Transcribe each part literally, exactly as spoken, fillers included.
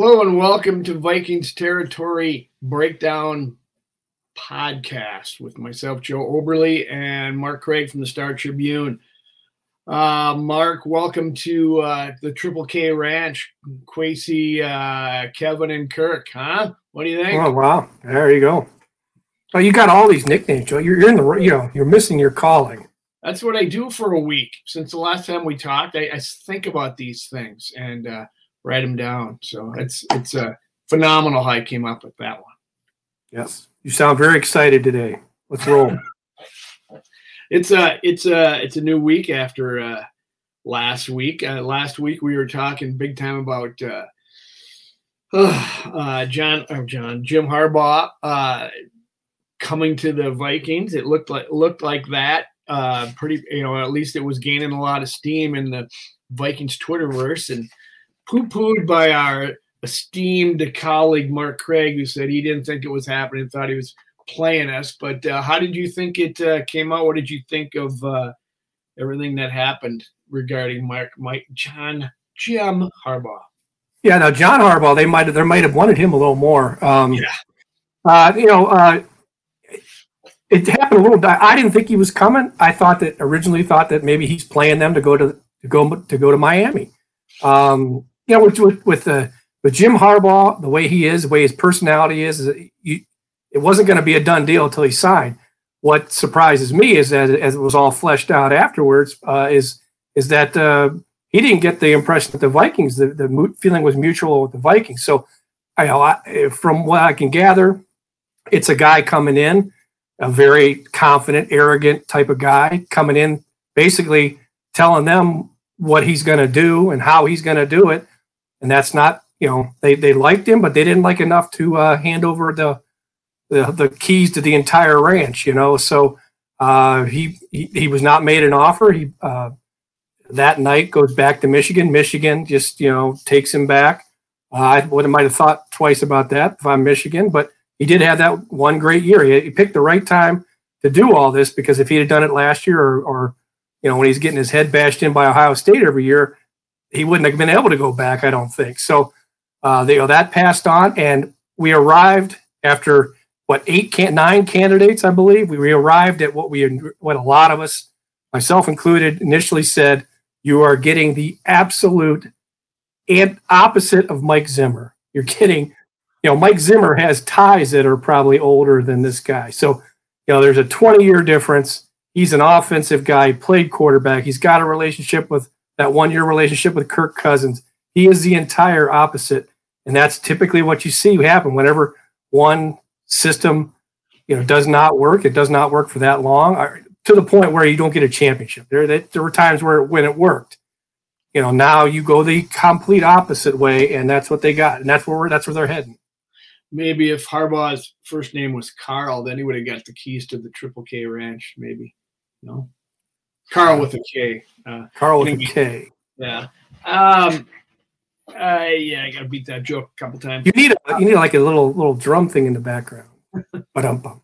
Hello and welcome to Vikings Territory Breakdown Podcast with myself, Joe Oberle, and Mark Craig from the Star Tribune. Uh, Mark, welcome to uh, the Triple K Ranch, Kwasi, uh, Kevin, and Kirk, huh? What do you think? Oh, wow. There you go. Oh, you got all these nicknames, Joe. You're, you're in the, you know, you're missing your calling. That's what I do for a week. Since the last time we talked, I, I think about these things and uh, write them down. So it's it's uh, phenomenal how I came up with that one. Yes, you sound very excited today. Let's roll. it's a it's a it's a new week after uh, last week. Uh, last week we were talking big time about uh, uh, John or John Jim Harbaugh uh, coming to the Vikings. It looked like looked like that. Uh, pretty, you know, at least it was gaining a lot of steam in the Vikings Twitterverse, and poo-pooed by our esteemed colleague Mark Craig, who said he didn't think it was happening, thought he was playing us. But uh, how did you think it uh, came out? What did you think of uh, everything that happened regarding Mark, Mike, John, Jim Harbaugh? Yeah, now John Harbaugh, they might have, they might have wanted him a little more. Um, yeah, uh, you know. Uh, It happened a little bit. I didn't think he was coming. I thought that originally thought that maybe he's playing them to go to to go to go to Miami. Um, you know, with with with, uh, with Jim Harbaugh, the way he is, the way his personality is, is you, it wasn't going to be a done deal until he signed. What surprises me is that as it was all fleshed out afterwards, uh, is is that uh, he didn't get the impression that the Vikings, the the feeling was mutual with the Vikings. So, I know I, from what I can gather, it's a guy coming in. A very confident, arrogant type of guy coming in, basically telling them what he's going to do and how he's going to do it. And that's not, you know, they, they liked him, but they didn't like enough to uh, hand over the, the the keys to the entire ranch, you know. So uh, he, he he was not made an offer. He uh, that night goes back to Michigan. Michigan just, you know, takes him back. Uh, I would have might have thought twice about that if I'm Michigan, but. He did have that one great year. He, he picked the right time to do all this, because if he had done it last year, or, or you know, when he's getting his head bashed in by Ohio State every year, he wouldn't have been able to go back, I don't think. So uh, they, you know, that passed on, and we arrived after, what, eight, can, nine candidates, I believe. We, we arrived at what we, what a lot of us, myself included, initially said, you are getting the absolute opposite of Mike Zimmer. You're getting... You know, Mike Zimmer has ties that are probably older than this guy. So, you know, there's a twenty-year difference. He's an offensive guy, played quarterback. He's got a relationship with that one-year relationship with Kirk Cousins. He is the entire opposite, and that's typically what you see happen whenever one system, you know, does not work. It does not work for that long, or to the point where you don't get a championship. There, there were times where when it worked. You know, now you go the complete opposite way, and that's what they got, and that's where we're, that's where they're heading. Maybe if Harbaugh's first name was Carl, then he would have got the keys to the Triple K Ranch, maybe. No? Carl with a K. Uh, Carl with a K. Yeah. Um, uh, yeah, I got to beat that joke a couple times. You need a, you need like a little little drum thing in the background. Ba-dum-bum.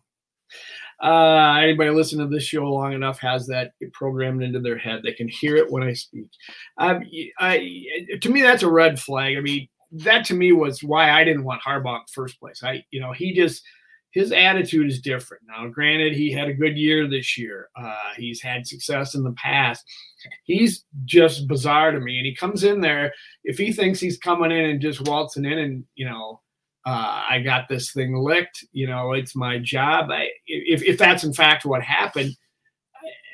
Uh, anybody listening to this show long enough has that programmed into their head. They can hear it when I speak. Um, I, to me, that's a red flag. I mean, that to me was why I didn't want Harbaugh in the first place. I, you know, he just, his attitude is different. Now, granted, he had a good year this year. Uh, he's had success in the past. He's just bizarre to me. And he comes in there, if he thinks he's coming in and just waltzing in and, you know, uh, I got this thing licked, you know, it's my job. I, if, if that's in fact what happened,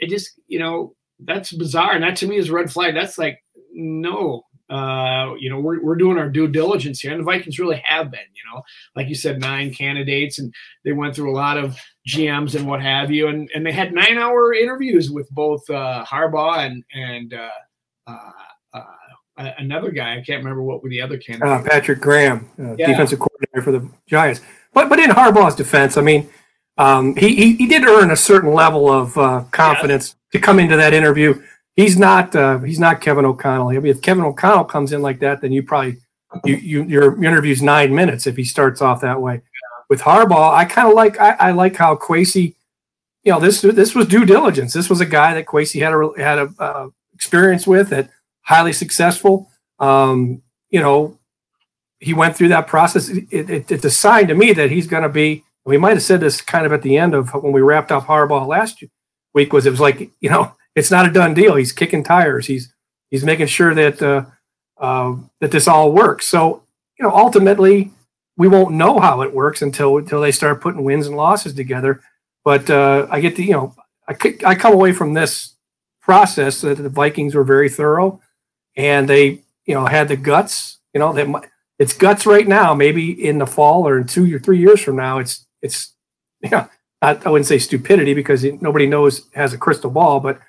I just, you know, that's bizarre. And that to me is a red flag. That's like, no. Uh, you know, we're we're doing our due diligence here, and the Vikings really have been. You know, like you said, nine candidates, and they went through a lot of G Ms and what have you, and and they had nine-hour interviews with both uh, Harbaugh and and uh, uh, uh, another guy. I can't remember what were the other candidates. Uh, Patrick Graham, uh, yeah. Defensive coordinator for the Giants. But but in Harbaugh's defense, I mean, um, he, he he did earn a certain level of uh, confidence yeah. to come into that interview. He's not. Uh, he's not Kevin O'Connell. I mean, if Kevin O'Connell comes in like that, then you probably you, you your interview's nine minutes if he starts off that way. Yeah. With Harbaugh, I kind of like. I, I like how Kwasi. You know, this this was due diligence. This was a guy that Kwasi had a had a uh, experience with, that highly successful. Um, you know, he went through that process. It, it, it's a sign to me that he's going to be, we might have said this kind of at the end of when we wrapped up Harbaugh last week, was it was like, you know, it's not a done deal. He's kicking tires. He's he's making sure that uh, uh, that this all works. So, you know, ultimately, we won't know how it works until until they start putting wins and losses together. But uh, I get to, you know, I, I come away from this process that the Vikings were very thorough, and they, you know, had the guts. You know, that it's guts right now. Maybe in the fall or in two or three years from now, it's it's yeah. You know, I, I wouldn't say stupidity because nobody knows has a crystal ball, but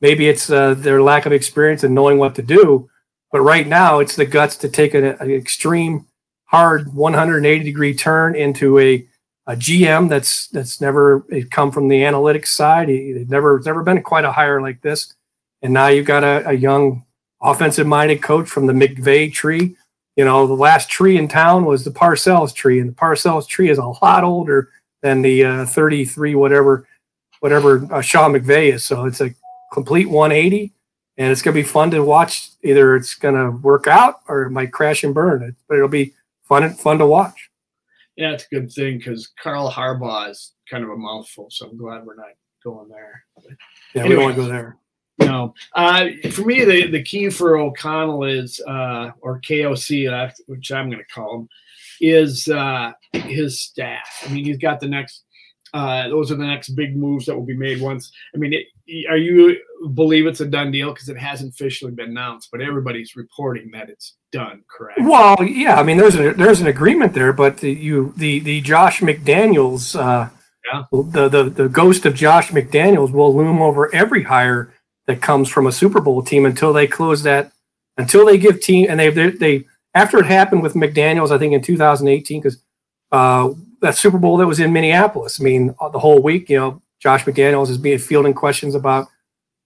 maybe it's uh, their lack of experience and knowing what to do. But right now, it's the guts to take an, an extreme, hard one hundred eighty degree turn into a, a G M that's that's never come from the analytics side. It never it's never been quite a hire like this, and now you've got a, a young offensive-minded coach from the McVay tree. You know, the last tree in town was the Parcells tree, and the Parcells tree is a lot older than the uh, thirty-three whatever whatever uh, Sean McVay is. So it's a complete one eighty, and it's going to be fun to watch. Either it's going to work out or it might crash and burn, but it'll be fun fun to watch. Yeah, it's a good thing because Carl Harbaugh is kind of a mouthful, so I'm glad we're not going there. But yeah, anyway, we don't want to go there. No. Uh, for me, the, the key for O'Connell is, uh, or K O C, uh, which I'm going to call him, is uh, his staff. I mean, he's got the next uh, – those are the next big moves that will be made once. I mean, it, are you believe it's a done deal? Because it hasn't officially been announced, but everybody's reporting that it's done, correct? Well, yeah. I mean, there's a, there's an agreement there, but the, you the, the Josh McDaniels, uh, yeah. the, the, the ghost of Josh McDaniels will loom over every hire that comes from a Super Bowl team until they close that, until they give team, and they they, they after it happened with McDaniels, I think in two thousand eighteen, because uh, that Super Bowl that was in Minneapolis, I mean, the whole week, you know, Josh McDaniels is being fielding questions about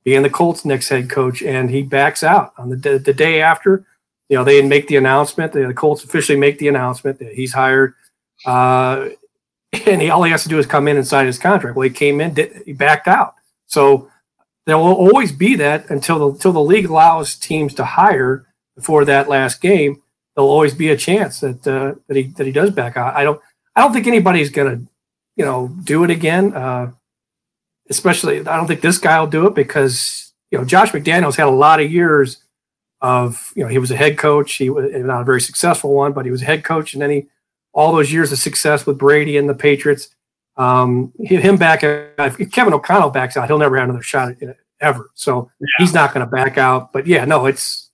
being the Colts' next head coach, and he backs out on the d- the day after. You know, they didn't make the announcement. The, the Colts officially make the announcement that he's hired, uh, and he all he has to do is come in and sign his contract. Well, he came in, did, he backed out, so. There will always be that until the, until the league allows teams to hire before that last game. There'll always be a chance that uh, that he that he does back out. I don't I don't think anybody's gonna you know do it again. Uh, especially I don't think this guy will do it because you know Josh McDaniels had a lot of years of you know he was a head coach. He was not a very successful one, but he was a head coach, and then he all those years of success with Brady and the Patriots. Um, him back. If Kevin O'Connell backs out, he'll never have another shot at it, ever. So yeah. He's not going to back out. But yeah, no, it's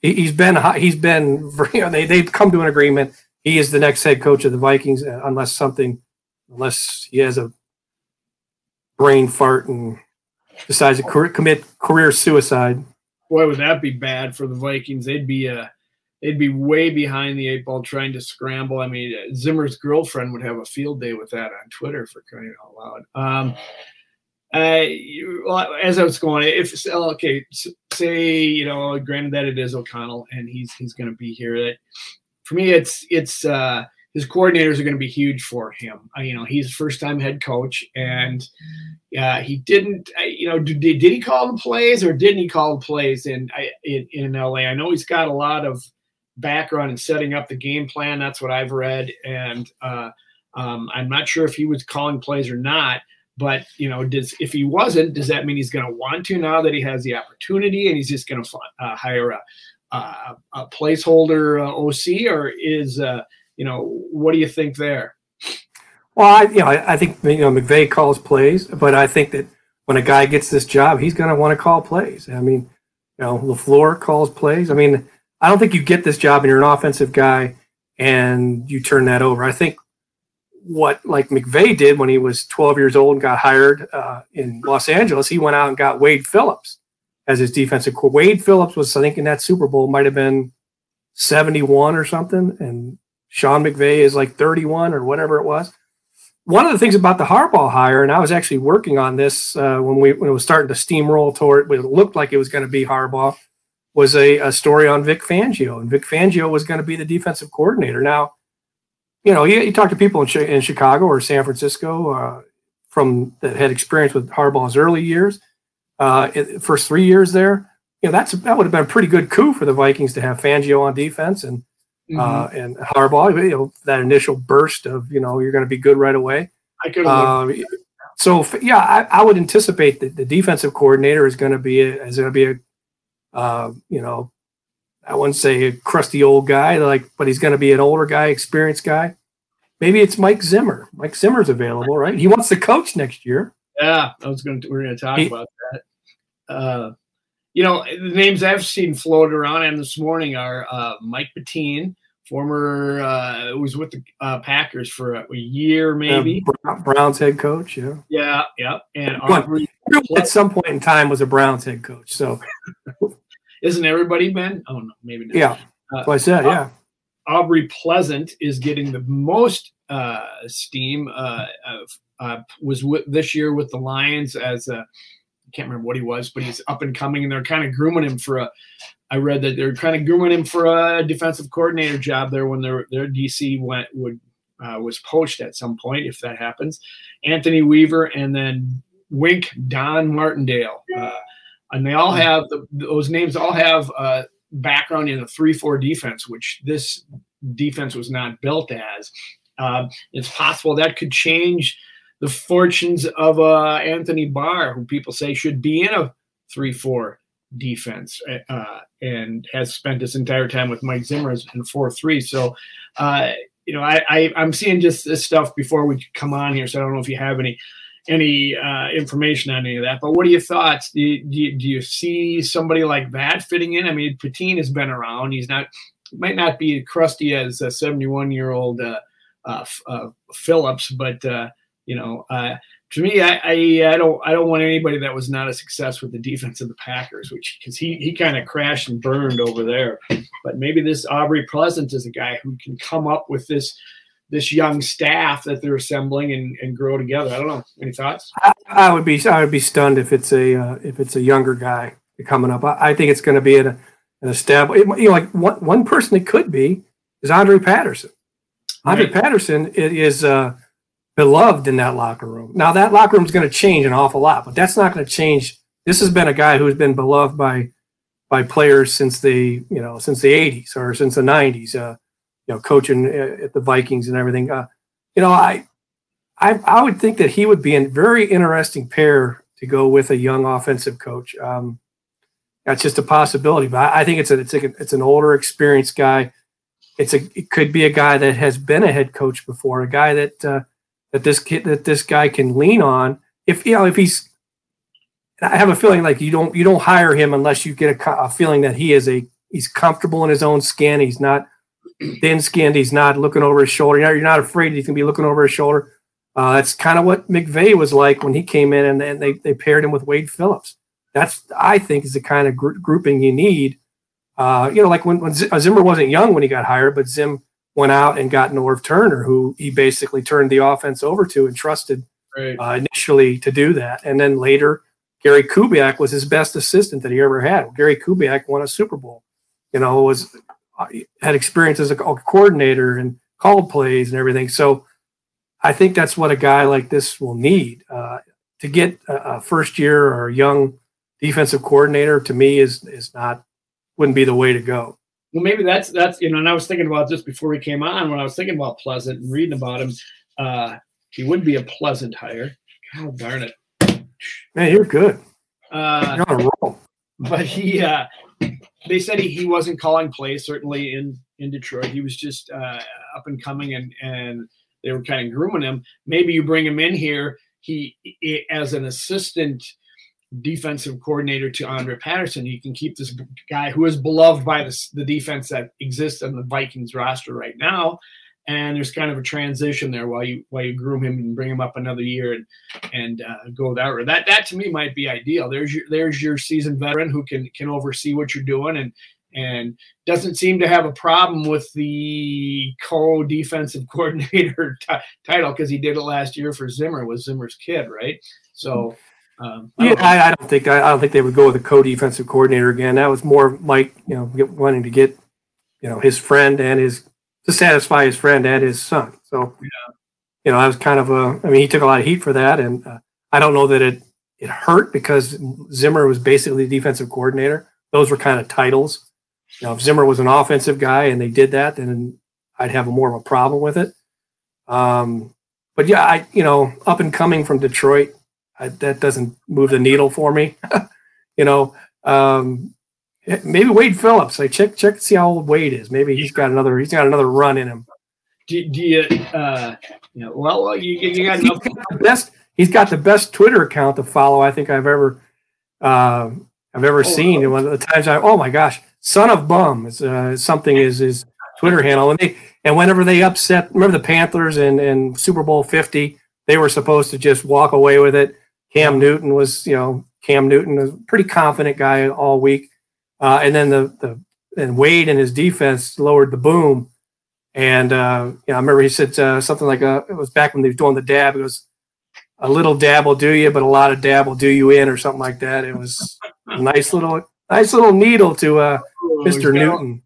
he, he's been he's been you know they they've come to an agreement. He is the next head coach of the Vikings unless something unless he has a brain fart and decides to career, commit career suicide. Boy, would that be bad for the Vikings? They'd be a. Uh... They'd be way behind the eight ball trying to scramble. I mean, Zimmer's girlfriend would have a field day with that on Twitter for crying out loud. Um, I, as I was going, if okay, say you know, granted that it is O'Connell and he's he's going to be here. For me, it's it's uh, his coordinators are going to be huge for him. You know, he's first time head coach, and uh, he didn't. You know, did did he call the plays or didn't he call the plays in in, in L A? I know he's got a lot of background and setting up the game plan. That's what I've read. And uh, um, I'm not sure if he was calling plays or not, but you know, does, if he wasn't, does that mean he's going to want to now that he has the opportunity and he's just going to uh, hire a, uh, a placeholder uh, O C or is, uh, you know, what do you think there? Well, I, you know, I, I think, you know, McVay calls plays, but I think that when a guy gets this job, he's going to want to call plays. I mean, you know, LaFleur calls plays. I mean, I don't think you get this job and you're an offensive guy and you turn that over. I think what like McVay did when he was twelve years old and got hired uh, in Los Angeles, he went out and got Wade Phillips as his defensive coordinator. Wade Phillips was, I think, in that Super Bowl might have been seventy-one or something, and Sean McVay is like thirty-one or whatever it was. One of the things about the Harbaugh hire, and I was actually working on this uh, when we when it was starting to steamroll toward it, it looked like it was going to be Harbaugh, was a, a story on Vic Fangio, and Vic Fangio was going to be the defensive coordinator. Now, you know, you, you talk to people in, Ch- in Chicago or San Francisco uh, from that had experience with Harbaugh's early years, uh, it, first three years there. You know, that's that would have been a pretty good coup for the Vikings to have Fangio on defense, and mm-hmm. uh, and Harbaugh, you know, that initial burst of, you know, you're going to be good right away. I could um, so yeah, I, I would anticipate that the defensive coordinator is going to be a, is going to be a, uh, you know, I wouldn't say a crusty old guy, like, but he's going to be an older guy, experienced guy. Maybe it's Mike Zimmer. Mike Zimmer's available, right? He wants to coach next year. Yeah, I was going to. We're going to talk he, about that. Uh, you know, the names I've seen floated around and this morning are uh, Mike Pettine, former uh, was with the uh, Packers for a, a year, maybe. Uh, Browns head coach, yeah. Yeah, yeah, and Aubrey at some point in time was a Browns head coach. So, isn't everybody been? Oh no, maybe not. Yeah, that's what I said. Uh, yeah. Aubrey Pleasant is getting the most uh, steam. Uh, uh, was with, this year with the Lions as a, I can't remember what he was, but he's up and coming, and they're kind of grooming him for a. I read that they're kind of grooming him for a defensive coordinator job there when their their D C went would uh, was poached at some point if that happens. Anthony Weaver and then Wink Don Martindale, uh, and they all have the, those names all have. Uh, background in a three four defense, which this defense was not built as. Uh, it's possible that could change the fortunes of uh, Anthony Barr, who people say should be in a three four defense uh, and has spent his entire time with Mike Zimmer in four three. So, uh, you know, I, I, I'm seeing just this stuff before we come on here, so I don't know if you have any any uh, information on any of that, but what are your thoughts? Do you, do, you, do you see somebody like that fitting in? I mean, Pettine has been around. He's not, might not be crusty as a seventy-one-year-old uh, uh, uh, Phillips, but uh, you know, uh, to me, I, I, I don't, I don't want anybody that was not a success with the defense of the Packers, which because he, he kind of crashed and burned over there. But maybe this Aubrey Pleasant is a guy who can come up with this. this young staff that they're assembling and, and grow together. I don't know. Any thoughts? I, I would be, I would be stunned if it's a, uh, if it's a younger guy coming up. I, I think it's going to be an, an established, you know, like one, one person it could be is Andre Patterson. Right. Andre Patterson is uh, beloved in that locker room. Now that locker room is going to change an awful lot, but that's not going to change. This has been a guy who's been beloved by, by players since the, you know, since the eighties or since the nineties, uh, you know, coaching at the Vikings and everything. Uh, you know, I, I, I would think that he would be a very interesting pair to go with a young offensive coach. Um, that's just a possibility, but I, I think it's a, it's a, it's an older, experienced guy. It's a, it could be a guy that has been a head coach before, a guy that uh, that this kid, that this guy can lean on. If you know, if he's, I have a feeling like you don't, you don't hire him unless you get a, a feeling that he is a, he's comfortable in his own skin. He's not thin-skinned. He's not looking over his shoulder. You're not afraid he's going to be looking over his shoulder. Uh, that's kind of what McVay was like when he came in, and, and they they paired him with Wade Phillips. That's, I think, is the kind of gr- grouping you need. Uh, you know, like when, when Z- Zimmer wasn't young when he got hired, but Zim went out and got Norv Turner, who he basically turned the offense over to and trusted right. uh, initially to do that. And then later, Gary Kubiak was his best assistant that he ever had. Gary Kubiak won a Super Bowl. You know, was – had experience as a coordinator and called plays and everything. So I think that's what a guy like this will need uh, to get a, a first year or young defensive coordinator. To me is, is not, wouldn't be the way to go. Well, maybe that's, that's, you know, and I was thinking about this before we came on, when I was thinking about Pleasant and reading about him, uh, he would be a pleasant hire. God darn it. Man, you're good. Uh, you're on a roll. But he, uh, They said he, he wasn't calling plays, certainly in, in Detroit. He was just uh, up and coming, and, and they were kind of grooming him. Maybe you bring him in here he, he as an assistant defensive coordinator to Andre Patterson. You can keep this guy who is beloved by the, the defense that exists on the Vikings roster right now, and there's kind of a transition there while you while you groom him and bring him up another year and and uh, go that route. That that to me might be ideal. There's your there's your seasoned veteran who can can oversee what you're doing and and doesn't seem to have a problem with the co-defensive coordinator t- title because he did it last year for Zimmer. Was Zimmer's kid, right? So um, I yeah, don't I, I don't think I, I don't think they would go with a co-defensive coordinator again. That was more Mike, you know, get, wanting to get you know his friend and his. to satisfy his friend and his son. So, yeah. you know, I was kind of a, I mean, he took a lot of heat for that. And uh, I don't know that it, it hurt because Zimmer was basically the defensive coordinator. Those were kind of titles. Now, if Zimmer was an offensive guy and they did that, then I'd have a more of a problem with it. Um, but yeah, I, you know, up and coming from Detroit, I, that doesn't move the needle for me. you know, um, maybe Wade Phillips. I check, check, see how old Wade is. Maybe he's got another, he's got another run in him. Do, do you, uh, you know, well, you, you got, he's got the best. He's got the best Twitter account to follow. I think I've ever, uh, I've ever oh, seen. And one of the times I, oh my gosh, son of bum is uh, something is his Twitter handle. And they, and whenever they upset, remember the Panthers and and Super Bowl fifty, they were supposed to just walk away with it. Cam Newton was, you know, Cam Newton was a pretty confident guy all week. Uh, and then the, the and Wade and his defense lowered the boom. And uh, you know, I remember he said uh, something like, uh, it was back when they were doing the dab. It was a little dab will do you, but a lot of dab will do you in, or something like that. It was a nice little, nice little needle to uh, Mister Newton.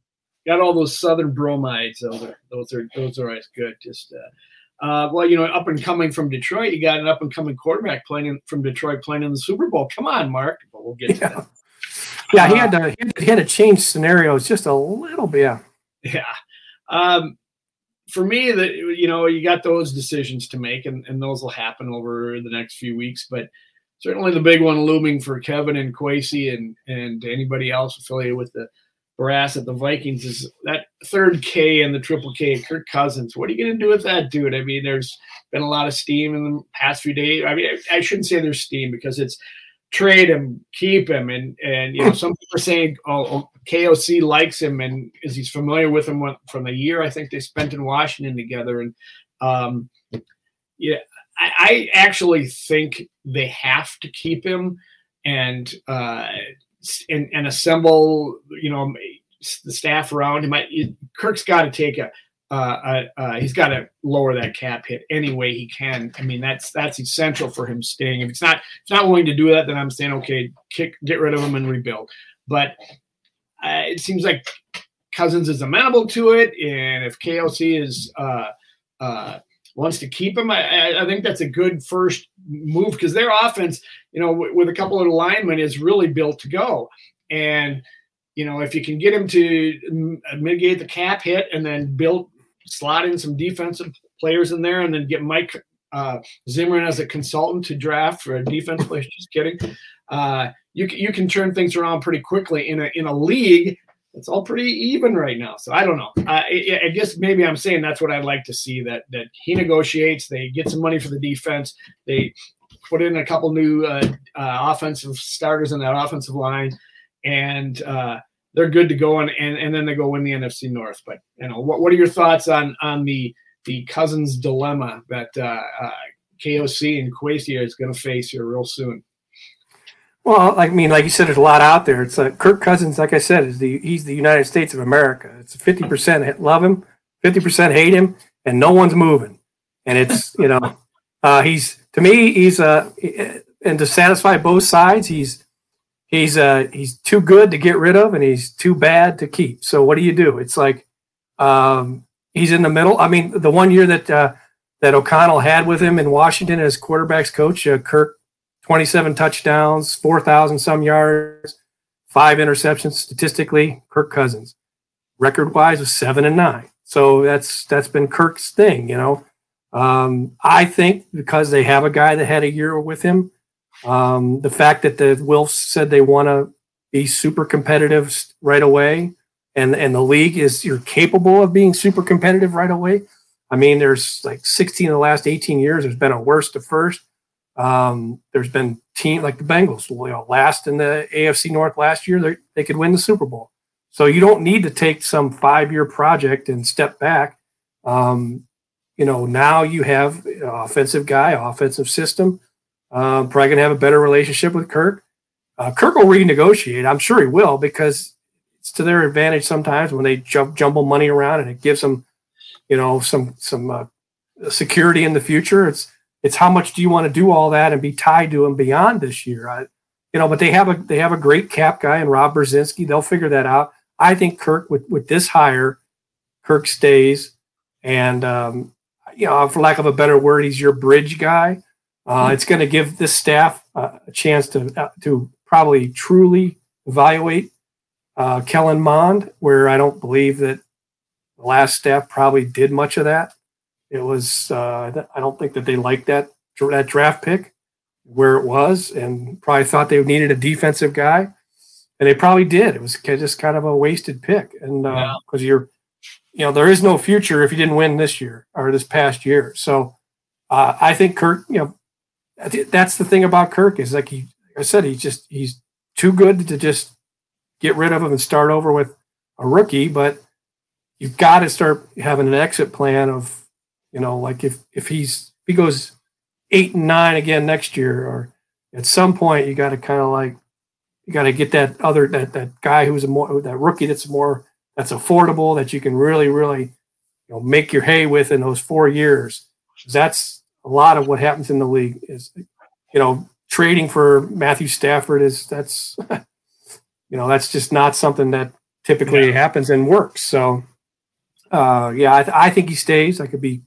All, got all those Southern bromides. Those are those are those are always good. Just uh, uh, well, you know, up and coming from Detroit, you got an up and coming quarterback playing in, from Detroit playing in the Super Bowl. Come on, Mark. But we'll get to yeah. that. Yeah, he had to he had to change scenarios just a little bit. Yeah. yeah. Um, for me, that you know, you got those decisions to make, and, and those will happen over the next few weeks. But certainly the big one looming for Kevin and Kwasi and and anybody else affiliated with the brass at the Vikings is that third K and the triple K, Kirk Cousins. What are you going to do with that dude? I mean, there's been a lot of steam in the past few days. I mean, I, I shouldn't say there's steam because it's trade him, keep him, and and you know, some people are saying, oh, K O C likes him and is he's familiar with him from the year I think they spent in Washington together. And um, yeah, I, I actually think they have to keep him and uh, and, and assemble, you know, the staff around him. I, Kirk's got to take a. Uh, uh, uh, he's got to lower that cap hit any way he can. I mean, that's that's essential for him staying. If it's not, if it's not willing to do that, then I'm saying, okay, kick, get rid of him and rebuild. But uh, it seems like Cousins is amenable to it, and if K O C is uh, uh, wants to keep him, I, I think that's a good first move because their offense, you know, w- with a couple of linemen, is really built to go. And you know, if you can get him to mitigate the cap hit and then build. Slot in some defensive players in there and then get Mike uh, Zimmer in as a consultant to draft for a defense player. Just kidding. Uh, you, you can turn things around pretty quickly in a in a league that's all pretty even right now. So I don't know. Uh, I, I guess maybe I'm saying that's what I'd like to see, that that he negotiates, they get some money for the defense, they put in a couple new uh, uh, offensive starters in that offensive line, and uh, – they're good to go, and, and, and then they go win the N F C North. But you know, what what are your thoughts on on the the Cousins dilemma that uh, uh, K O C and Kwasi is going to face here real soon? Well, I mean, like you said, there's a lot out there. It's like Kirk Cousins, like I said, is the he's the United States of America. It's fifty percent love him, fifty percent hate him, and no one's moving. And it's you know, uh, he's to me, he's uh, and to satisfy both sides, he's. He's uh he's too good to get rid of, and he's too bad to keep. So what do you do? It's like um, he's in the middle. I mean, the one year that uh, that O'Connell had with him in Washington as quarterbacks coach, uh, Kirk, twenty-seven touchdowns, four thousand some yards, five interceptions. Statistically, Kirk Cousins, record wise, was seven and nine. So that's that's been Kirk's thing, you know. Um, I think because they have a guy that had a year with him. Um, the fact that the Wilfs said they want to be super competitive right away, and and the league is you're capable of being super competitive right away. I mean, there's like sixteen of the last eighteen years. There's been a worst to first. Um, there's been team like the Bengals, you know, last in the A F C North last year. They they could win the Super Bowl. So you don't need to take some five year project and step back. Um, you know, now you have an offensive guy, offensive system. Uh, probably gonna have a better relationship with Kirk. Uh, Kirk will renegotiate. I'm sure he will because it's to their advantage sometimes when they jump, jumble money around, and it gives them, you know, some some uh, security in the future. It's it's how much do you want to do all that and be tied to him beyond this year, I, you know? But they have a they have a great cap guy in Rob Brzezinski. They'll figure that out. I think Kirk with with this hire, Kirk stays, and um, you know, for lack of a better word, he's your bridge guy. Uh, it's going to give this staff uh, a chance to uh, to probably truly evaluate uh, Kellen Mond, where I don't believe that the last staff probably did much of that. It was uh, I don't think that they liked that that draft pick where it was, and probably thought they needed a defensive guy, and they probably did. It was just kind of a wasted pick, and because uh, yeah. you're, you know, there is no future if you didn't win this year or this past year. So uh, I think Kirk, you know, that's the thing about Kirk is like he, like I said, he's just he's too good to just get rid of him and start over with a rookie, but you've got to start having an exit plan of, you know, like if if he's if he goes eight and nine again next year, or at some point you got to kind of like you got to get that other that that guy who's a more that rookie that's more that's affordable that you can really really you know make your hay with in those four years. That's a lot of what happens in the league is, you know, trading for Matthew Stafford is that's you know that's just not something that typically yeah. happens and works. So uh, yeah, I, th I think he stays. I could be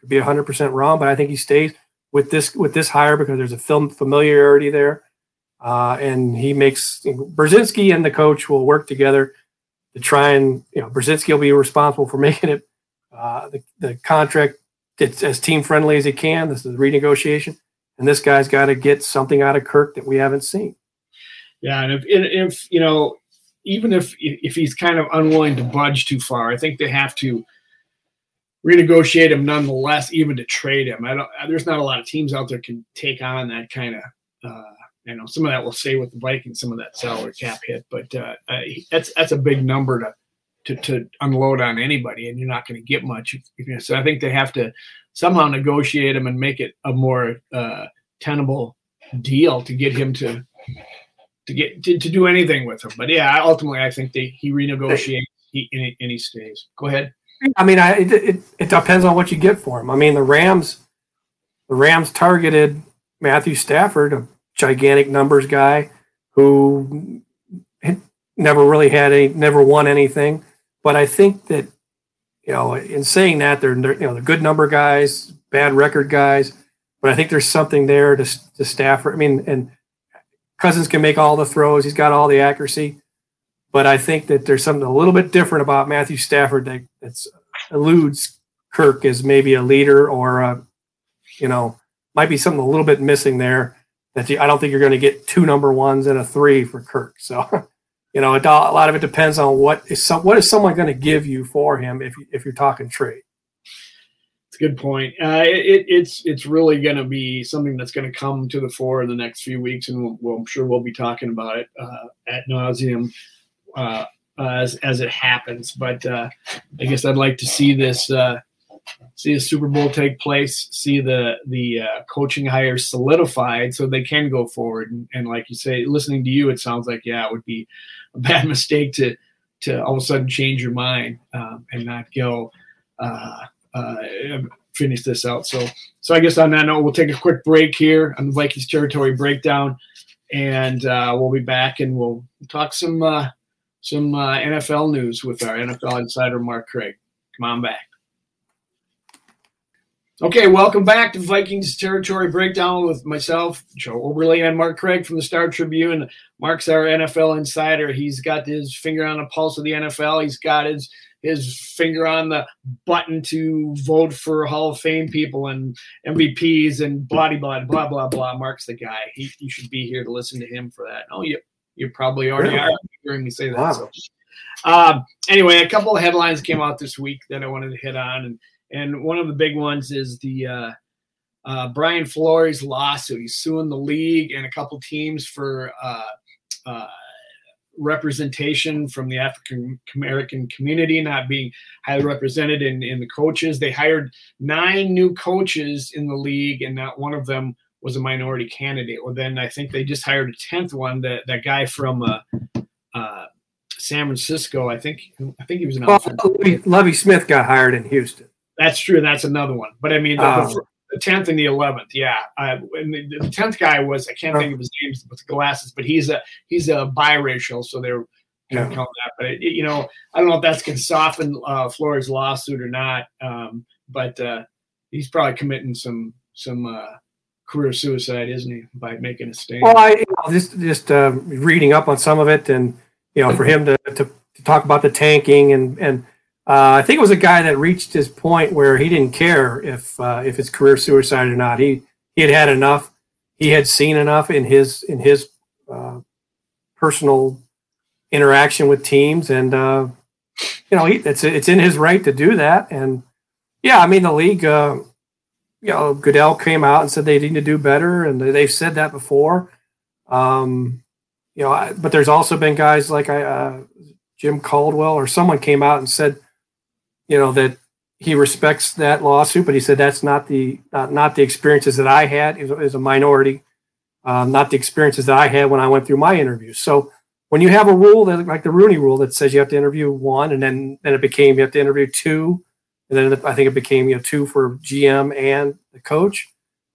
could be a hundred percent wrong, but I think he stays with this with this hire because there's a film familiarity there, uh, and he makes you know, Brzezinski and the coach will work together to try and you know Brzezinski will be responsible for making it uh, the the contract It's as team friendly as he can. This is renegotiation, and this guy's got to get something out of Kirk that we haven't seen. Yeah, and if, and if you know, even if if he's kind of unwilling to budge too far, I think they have to renegotiate him nonetheless, even to trade him. I don't. There's not a lot of teams out there can take on that kind of. Uh, I know some of that will stay with the Vikings, some of that salary cap hit, but uh, that's that's a big number to. To, to unload on anybody, and you're not going to get much. So I think they have to somehow negotiate him and make it a more uh, tenable deal to get him to to get to, to do anything with him. But yeah, ultimately, I think they, he renegotiates he, and, he, and he stays. Go ahead. I mean, I, it, it it depends on what you get for him. I mean, the Rams, the Rams targeted Matthew Stafford, a gigantic numbers guy who had never really had a never won anything. But I think that, you know, in saying that, they're, you know, the good number guys, bad record guys, but I think there's something there to, to Stafford. I mean, and Cousins can make all the throws. He's got all the accuracy. But I think that there's something a little bit different about Matthew Stafford that that's, eludes Kirk as maybe a leader or, a, you know, might be something a little bit missing there that you, I don't think you're going to get two number ones and a three for Kirk. So. You know, a lot of it depends on what is some, what is someone going to give you for him if, you, if you're talking trade. It's a good point. Uh, it, it's it's really going to be something that's going to come to the fore in the next few weeks, and we'll, we'll, I'm sure we'll be talking about it uh, ad nauseum uh, as as it happens. But uh, I guess I'd like to see this uh, see a Super Bowl take place, see the the uh, coaching hires solidified, so they can go forward. And, and like you say, listening to you, it sounds like yeah, it would be. A bad mistake to to all of a sudden change your mind um, and not go uh, uh, finish this out. So so I guess on that note, we'll take a quick break here on the Vikings Territory Breakdown, and uh, we'll be back and we'll talk some uh, some uh, N F L news with our N F L insider Mark Craig. Come on back. Okay, welcome back to Vikings Territory Breakdown with myself, Joe Oberle, and Mark Craig from the Star Tribune. Mark's our N F L insider. He's got his finger on the pulse of the N F L. He's got his his finger on the button to vote for Hall of Fame people and M V Ps and blah, blah, blah, blah, blah. Mark's the guy. He, you should be here to listen to him for that. Oh, you, you probably already really? are hearing me say that. Wow. So. Um, anyway, a couple of headlines came out this week that I wanted to hit on, and And one of the big ones is the uh, uh, Brian Flores lawsuit. He's suing the league and a couple teams for uh, uh, representation from the African-American community not being highly represented in, in the coaches. They hired nine new coaches in the league, and not one of them was a minority candidate. Well, then I think they just hired a tenth one, that, that guy from uh, uh, San Francisco. I think I think he was an well, – Lovie Smith got hired in Houston. That's true. That's another one. But, I mean, the, um, the tenth and the eleventh, yeah. Uh, and the, the tenth guy was – I can't think of his name with the glasses, but he's a he's a biracial, so they're yeah. calling that. But, it, you know, I don't know if that's going to soften uh, Flores' lawsuit or not, um, but uh, he's probably committing some some uh, career suicide, isn't he, by making a statement? Well, I you know, just, just uh, reading up on some of it, and, you know, for him to to, to talk about the tanking and and uh, I think it was a guy that reached his point where he didn't care if uh, if it's career suicide or not. He he had had enough. He had seen enough in his in his uh, personal interaction with teams, and uh, you know, he, it's it's in his right to do that. And yeah, I mean, the league. Uh, You know, Goodell came out and said they need to do better, and they've said that before. Um, you know, I, but there's also been guys like I, uh, Jim Caldwell or someone came out and said, you know, that he respects that lawsuit, but he said that's not the not, not the experiences that I had as a minority, um, not the experiences that I had when I went through my interviews. So when you have a rule that, like the Rooney Rule, that says you have to interview one, and then then it became you have to interview two. And then I think it became, you know, two for G M and the coach.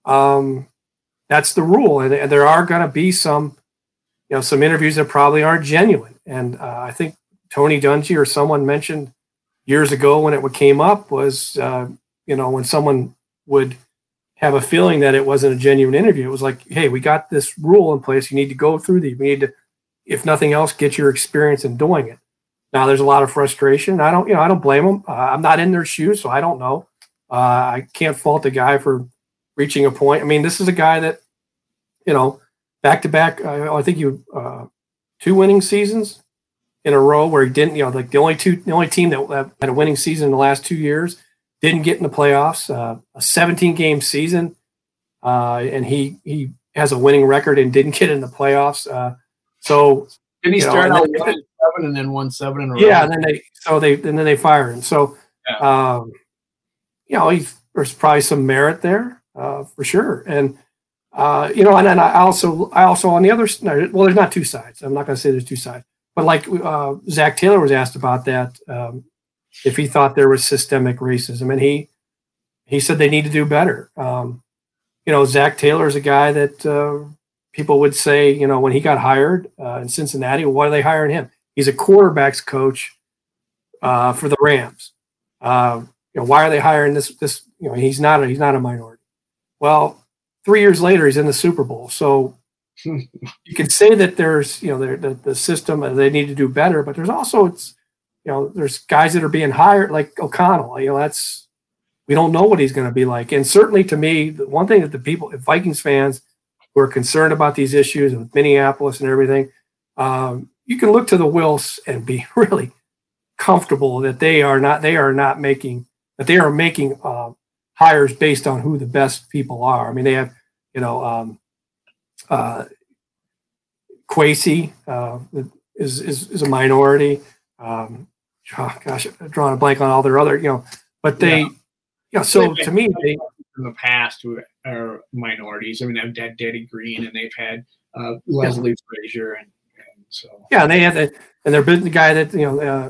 Um, that's the rule. And, and there are going to be some, you know, some interviews that probably aren't genuine. And uh, I think Tony Dungy or someone mentioned years ago when it came up was, uh, you know, when someone would have a feeling that it wasn't a genuine interview, it was like, hey, we got this rule in place. You need to go through these. We need to, if nothing else, get your experience in doing it. Now there's a lot of frustration. I don't, you know, I don't blame them. Uh, I'm not in their shoes, so I don't know. Uh, I can't fault the guy for reaching a point. I mean, this is a guy that, you know, back to back. I think you uh, two winning seasons in a row where he didn't. You know, like the only two, the only team that had a winning season in the last two years didn't get in the playoffs. Uh, a seventeen game season, uh, and he he has a winning record and didn't get in the playoffs. Uh, so. Did he you start know, out one and seven and then one seven in a row? Yeah, and then they so they and then they fire him. So, yeah. um, you know, he, there's probably some merit there uh, for sure. And uh, you know, and then I also I also on the other side. Well, there's not two sides. I'm not going to say there's two sides. But like uh, Zach Taylor was asked about that, um, if he thought there was systemic racism, and he he said they need to do better. Um, you know, Zach Taylor is a guy that. Uh, People would say, you know, when he got hired uh, in Cincinnati, why are they hiring him? He's a quarterbacks coach uh, for the Rams. Uh, you know, why are they hiring this? This, you know, he's not a he's not a minority. Well, three years later, he's in the Super Bowl. So you can say that there's, you know, the the system they need to do better, but there's also it's, you know, there's guys that are being hired like O'Connell. You know, that's we don't know what he's going to be like. And certainly, to me, the one thing that the people, if Vikings fans. Who are concerned about these issues with Minneapolis and everything, um, you can look to the Wills and be really comfortable that they are not they are not making that they are making uh, hires based on who the best people are. I mean, they have you know um, uh, Kwasi uh, is, is is a minority. Um, oh, gosh, I'm drawing a blank on all their other you know, but they yeah. you know, so to me they. In the past who are minorities. I mean, they've had Daddy Green and they've had uh, Leslie yeah. Frazier. And, and so. Yeah, and they had that. And they're the guy that, you know, uh,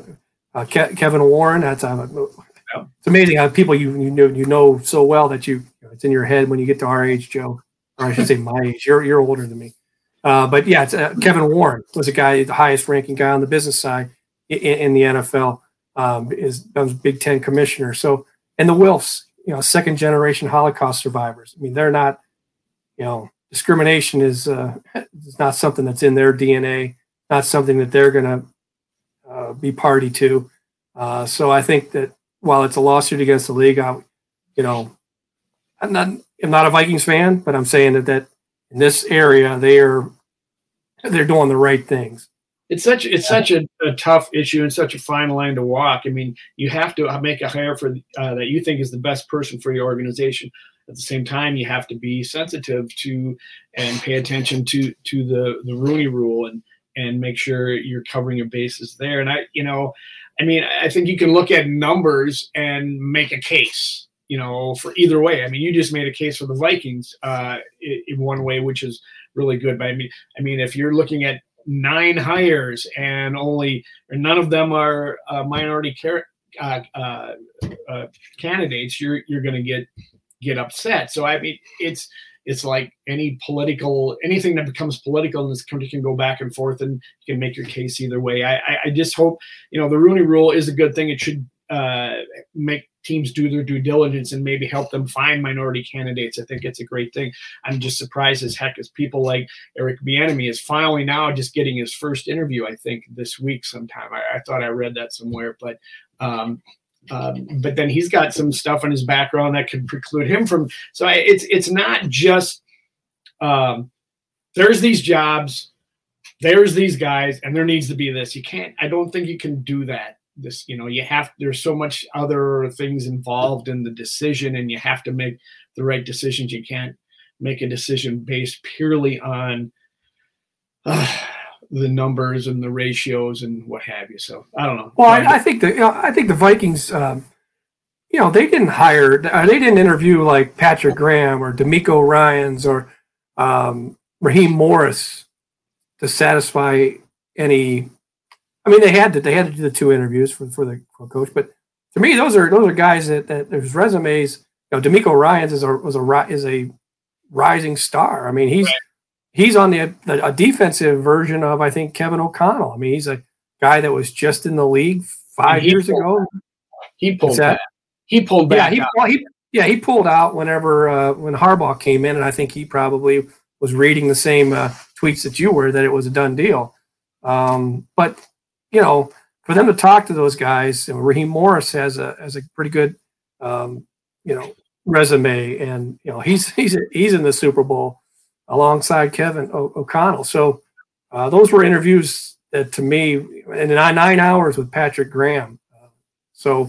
uh, Ke- Kevin Warren, that's uh, yeah. It's amazing how people you you know, you know so well that you, you know, it's in your head when you get to our age, Joe, or I should say my age, you're you're older than me. Uh, but yeah, it's, uh, Kevin Warren was a guy, the highest ranking guy on the business side in, in the N F L, um, is Big Ten commissioner. So, and the Wilfs, you know, second generation Holocaust survivors. I mean, they're not, you know, discrimination is, uh, is not something that's in their D N A, not something that they're going to uh, be party to. Uh, so I think that while it's a lawsuit against the league, I, you know, I'm not, I'm not a Vikings fan, but I'm saying that, that in this area, they are, they're doing the right things. It's such it's such a, a tough issue and such a fine line to walk. I mean, you have to make a hire for uh, that you think is the best person for your organization. At the same time, you have to be sensitive to and pay attention to to the, the Rooney Rule and and make sure you're covering your bases there. And I, you know, I mean, I think you can look at numbers and make a case, you know, for either way. I mean, you just made a case for the Vikings uh, in one way, which is really good. But I mean, I mean, if you're looking at nine hires and only or none of them are uh, minority car- uh, uh, uh, candidates, you're you're going to get get upset. So I mean, it's it's like any political anything that becomes political in this country can go back and forth, and you can make your case either way. I I, I just hope you know the Rooney Rule is a good thing. It should uh, make teams do their due diligence and maybe help them find minority candidates. I think it's a great thing. I'm just surprised as heck as people like Eric Bieniemy is finally now just getting his first interview, I think, this week sometime. I, I thought I read that somewhere, but um, um, but then he's got some stuff in his background that could preclude him from. So I, it's it's not just um, there's these jobs, there's these guys, and there needs to be this. You can't. I don't think you can do that. This, you know, you have, there's so much other things involved in the decision, and you have to make the right decisions. You can't make a decision based purely on uh, the numbers and the ratios and what have you. So I don't know. Well, I, I think the, you know, I think the Vikings, um, you know, they didn't hire, they didn't interview like Patrick Graham or D'Amico Ryans or um, Raheem Morris to satisfy any. I mean, they had to they had to do the two interviews for for the for coach, but to me, those are those are guys that, that there's resumes. You know, D'Amico Ryans is a was a is a rising star. I mean, he's right. he's on the a, a defensive version of, I think, Kevin O'Connell. I mean, he's a guy that was just in the league five years ago. Back. He pulled back. He pulled back. Yeah, he, well, he yeah he pulled out whenever uh, when Harbaugh came in, and I think he probably was reading the same uh, tweets that you were, that it was a done deal, um, but. You know, for them to talk to those guys, you know, Raheem Morris has a has a pretty good, um, you know, resume, and you know he's he's he's in the Super Bowl alongside Kevin o- O'Connell. So uh, those were interviews that, to me, and nine hours with Patrick Graham. Uh, so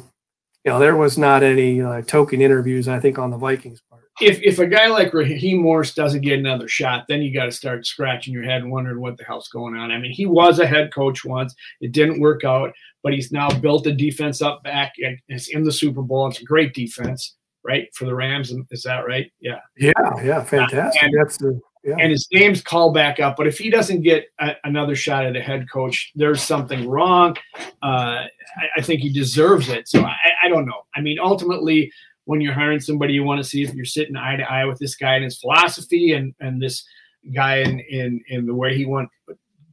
you know there was not any uh, token interviews, I think, on the Vikings' part. If if a guy like Raheem Morris doesn't get another shot, then you got to start scratching your head and wondering what the hell's going on. I mean, he was a head coach once. It didn't work out, but he's now built a defense up back. And it's in the Super Bowl. It's a great defense, right, for the Rams. Is that right? Yeah. Yeah, yeah, fantastic. Uh, and, That's the, yeah. and his name's called back up. But if he doesn't get a, another shot at a head coach, there's something wrong. Uh, I, I think he deserves it. So I, I don't know. I mean, ultimately – when you're hiring somebody, you want to see if you're sitting eye to eye with this guy and his philosophy, and, and this guy in, in, in the way he want,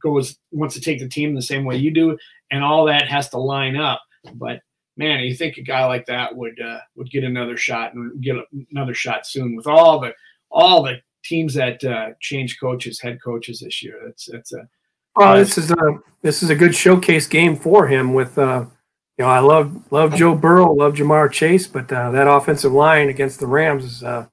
goes wants to take the team the same way you do, and all that has to line up. But man, you think a guy like that would uh, would get another shot and get another shot soon with all the all the teams that uh, change coaches, head coaches this year. That's that's a well, uh, this is a this is a good showcase game for him with. Uh... You know, I love love Joe Burrow, love Jamar Chase, but uh, that offensive line against the Rams is uh, a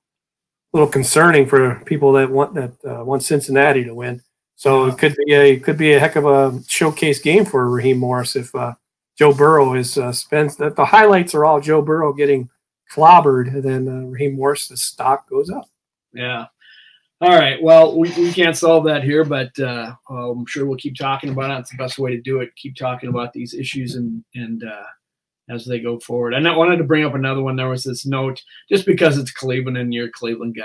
little concerning for people that want that uh, want Cincinnati to win. So it could be a could be a heck of a showcase game for Raheem Morris if uh, Joe Burrow is uh, spends. The, the highlights are all Joe Burrow getting clobbered, and then uh, Raheem Morris's stock goes up. Yeah. All right. Well, we, we can't solve that here, but uh, I'm sure we'll keep talking about it. It's the best way to do it. Keep talking about these issues and and uh, as they go forward. And I wanted to bring up another one. There was this note, just because it's Cleveland and you're a Cleveland guy.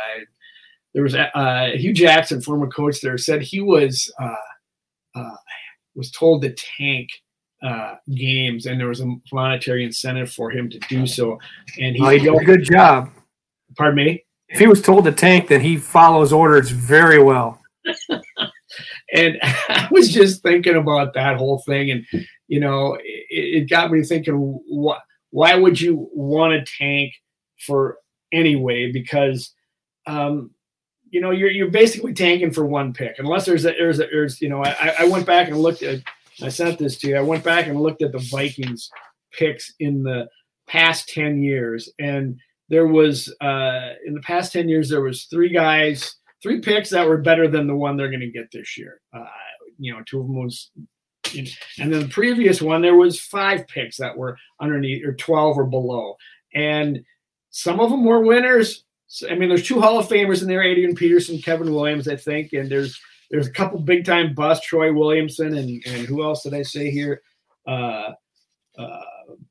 There was uh, Hugh Jackson, former coach there, said he was uh, uh, was told to tank uh, games, and there was a monetary incentive for him to do so. And he, oh, he did a good job. Pardon me? If he was told to tank, then he follows orders very well. And I was just thinking about that whole thing. And, you know, it, it got me thinking, why, why would you want to tank for anyway? Because, um, you know, you're you're basically tanking for one pick. Unless there's a, there's a there's, you know, I, I went back and looked at, I sent this to you. I went back and looked at the Vikings picks in the past ten years. And there was, uh, in the past ten years, there was three guys, three picks that were better than the one they're going to get this year. Uh, you know, two of them was, and then the previous one, there was five picks that were underneath, or twelve or below. And some of them were winners. So, I mean, there's two Hall of Famers in there, Adrian Peterson, Kevin Williams, I think. And there's there's a couple big-time busts, Troy Williamson, and, and who else did I say here? Uh, uh,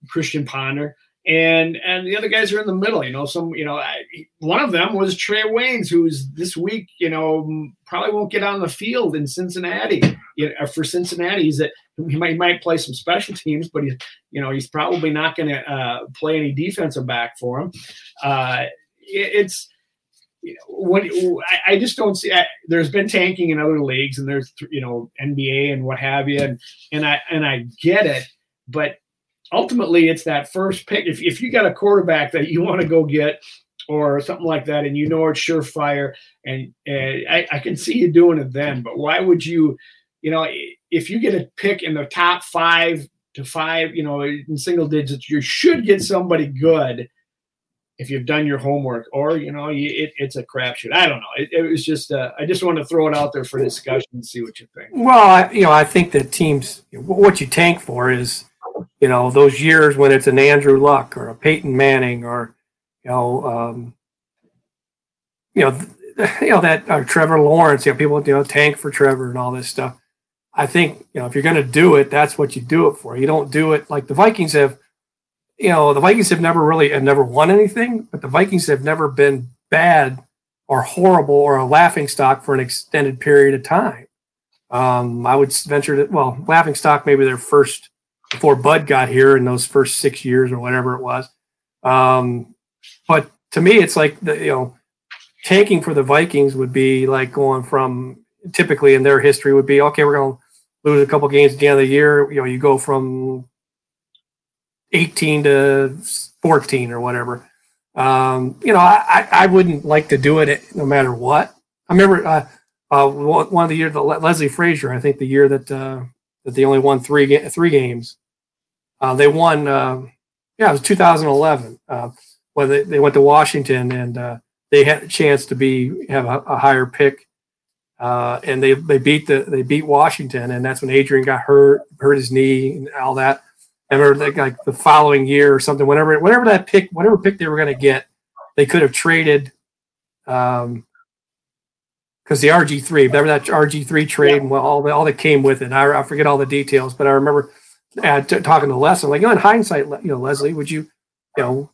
Christian Ponder. And and the other guys are in the middle, you know. Some, you know, I, one of them was Trey Waynes, who's this week, you know, probably won't get on the field in Cincinnati. You know, for Cincinnati, he's a, he might he might play some special teams, but he, you know, he's probably not going to uh, play any defensive back for him. Uh, it, it's you know, when I, I just don't see. I, there's been tanking in other leagues, and there's you know N B A and what have you, and and I and I get it, but ultimately it's that first pick. If, if you got a quarterback that you want to go get or something like that, and you know it's surefire, and, and I, I can see you doing it then. But why would you, you know, if you get a pick in the top five to five, you know, in single digits, you should get somebody good if you've done your homework, or, you know, you, it, it's a crapshoot. I don't know. It, it was just, uh, I just wanted to throw it out there for discussion and see what you think. Well, I, you know, I think that teams, what you tank for is, you know, those years when it's an Andrew Luck or a Peyton Manning or, you know, um, you know, you know that uh, Trevor Lawrence. You know, people, you know, tank for Trevor and all this stuff. I think, you know, if you're going to do it, that's what you do it for. You don't do it like the Vikings have. You know, the Vikings have never really have never won anything, but the Vikings have never been bad or horrible or a laughingstock for an extended period of time. Um, I would venture to, well, laughingstock maybe their first before Bud got here in those first six years or whatever it was. Um, But to me, it's like, the, you know, tanking for the Vikings would be like going from, typically in their history would be, okay, we're going to lose a couple games at the end of the year. You know, you go from eighteen to fourteen or whatever. Um, you know, I, I wouldn't like to do it no matter what. I remember uh, uh, one of the years, Leslie Frazier, I think the year that uh, that they only won three, ga- three games. Uh, they won, uh, yeah, it was two thousand eleven. Uh, Well, they, they went to Washington, and uh, they had a chance to be have a, a higher pick, uh, and they they beat the they beat Washington, and that's when Adrian got hurt, hurt his knee, and all that. I remember like, like the following year or something, whenever whatever that pick, whatever pick they were going to get, they could have traded, um, because the R G three, remember that R G three trade, and well, all all that came with it. I, I forget all the details, but I remember uh, t- talking to Leslie, like, you know, in hindsight, you know, Leslie, would you, you know.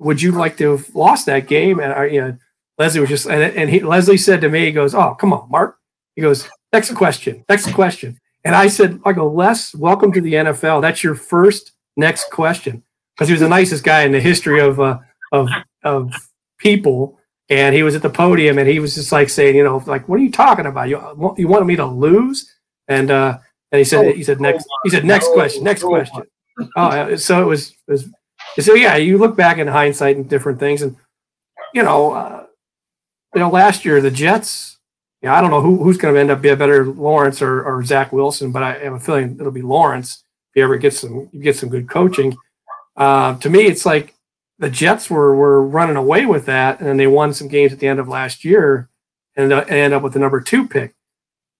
Would you like to have lost that game? And you know, Leslie was just, and, and he, Leslie said to me, he goes, "Oh, come on, Mark." He goes, "Next question, next question." And I said, "I go, Les, welcome to the N F L. That's your first next question," because he was the nicest guy in the history of uh, of of people. And he was at the podium, and he was just like saying, you know, like, "What are you talking about? You you wanted me to lose?" And uh, and he said, oh, he said next, he said next oh, question, next oh, question. Oh, so it was it was. So yeah, you look back in hindsight and different things, and you know, uh, you know, last year the Jets. Yeah, you know, I don't know who, who's going to end up be a better Lawrence or, or Zach Wilson, but I have a feeling it'll be Lawrence if he ever gets some get some good coaching. Uh, to me, it's like the Jets were were running away with that, and then they won some games at the end of last year, and uh, end up with the number two pick.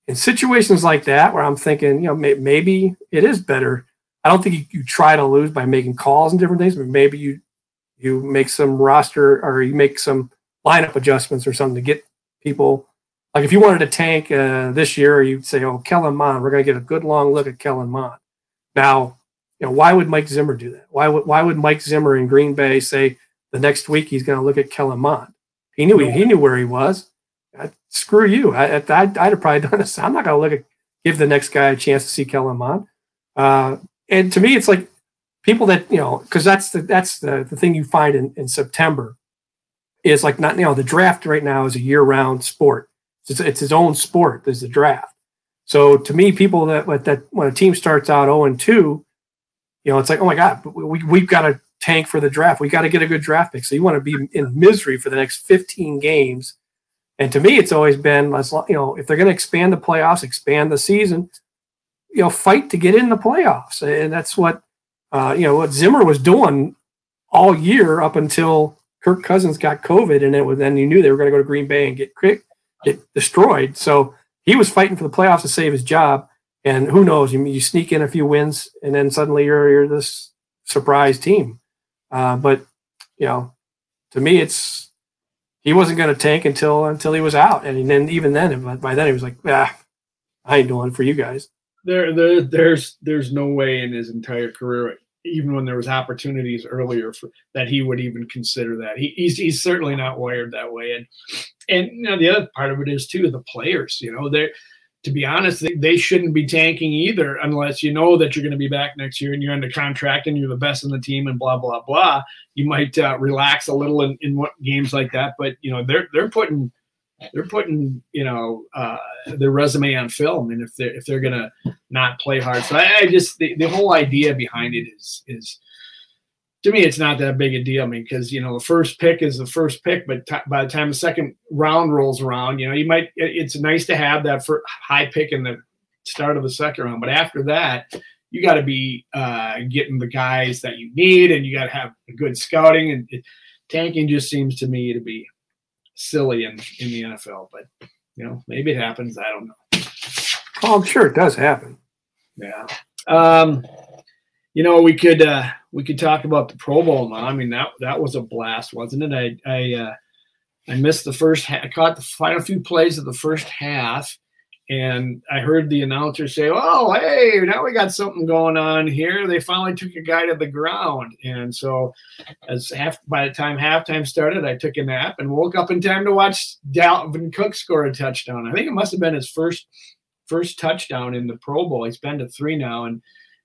In situations like that, where I'm thinking, you know, may, maybe it is better. I don't think you, you try to lose by making calls and different things, but maybe you you make some roster or you make some lineup adjustments or something to get people. Like if you wanted to tank uh, this year, you'd say, "Oh, Kellen Mond, we're going to get a good long look at Kellen Mond." Now, you know, why would Mike Zimmer do that? Why would why would Mike Zimmer in Green Bay say the next week he's going to look at Kellen Mond? He knew he, he knew where he was. I, screw you! I, I I'd, I'd have probably done this. I'm not going to look at give the next guy a chance to see Kellen Mond. Uh, And to me, it's like people that, you know, because that's the that's the, the thing you find in, in September is like not, you know, the draft right now is a year-round sport. It's it's its own sport. There's the draft. So to me, people that that when a team starts out zero and two, you know, it's like, oh my God, we we've got to tank for the draft. We got to get a good draft pick. So you want to be in misery for the next fifteen games. And to me, it's always been, let's you know, if they're going to expand the playoffs, expand the season. You know, fight to get in the playoffs, and that's what uh, you know what Zimmer was doing all year up until Kirk Cousins got COVID, and it was then you knew they were going to go to Green Bay and get get destroyed. So he was fighting for the playoffs to save his job, and who knows? You you sneak in a few wins, and then suddenly you're you're this surprise team. Uh, but you know, to me, it's he wasn't going to tank until until he was out, and then even then, by then he was like, ah, I ain't doing it for you guys. There, there, there's, there's no way in his entire career, even when there was opportunities earlier, for, that he would even consider that. He, he's, he's certainly not wired that way. And, and you know, the other part of it is too the players. You know, they, to be honest, they, they shouldn't be tanking either, unless you know that you're going to be back next year and you're under contract and you're the best in the team and blah blah blah. You might uh, relax a little in, in games like that, but you know, they're they're putting they're putting, you know, uh, their resume on film, and if they're if they're gonna not play hard. So I, I just the, the whole idea behind it is is to me it's not that big a deal. I mean, because you know the first pick is the first pick, but t- by the time the second round rolls around, you know you might it, it's nice to have that for high pick in the start of the second round, but after that you got to be uh, getting the guys that you need, and you got to have good scouting. And it, tanking just seems to me to be silly in, in the N F L, but you know, maybe it happens. I don't know. Oh, I'm sure it does happen. Yeah. Um, you know, we could, uh, we could talk about the Pro Bowl now. I mean, that, that was a blast, wasn't it? I, I, uh, I missed the first ha- I caught the final few plays of the first half, and I heard the announcer say, "Oh, hey, now we got something going on here. They finally took a guy to the ground." And so as half by the time halftime started, I took a nap and woke up in time to watch Dalvin Cook score a touchdown. I think it must have been his first first touchdown in the Pro Bowl. He's been to three now, and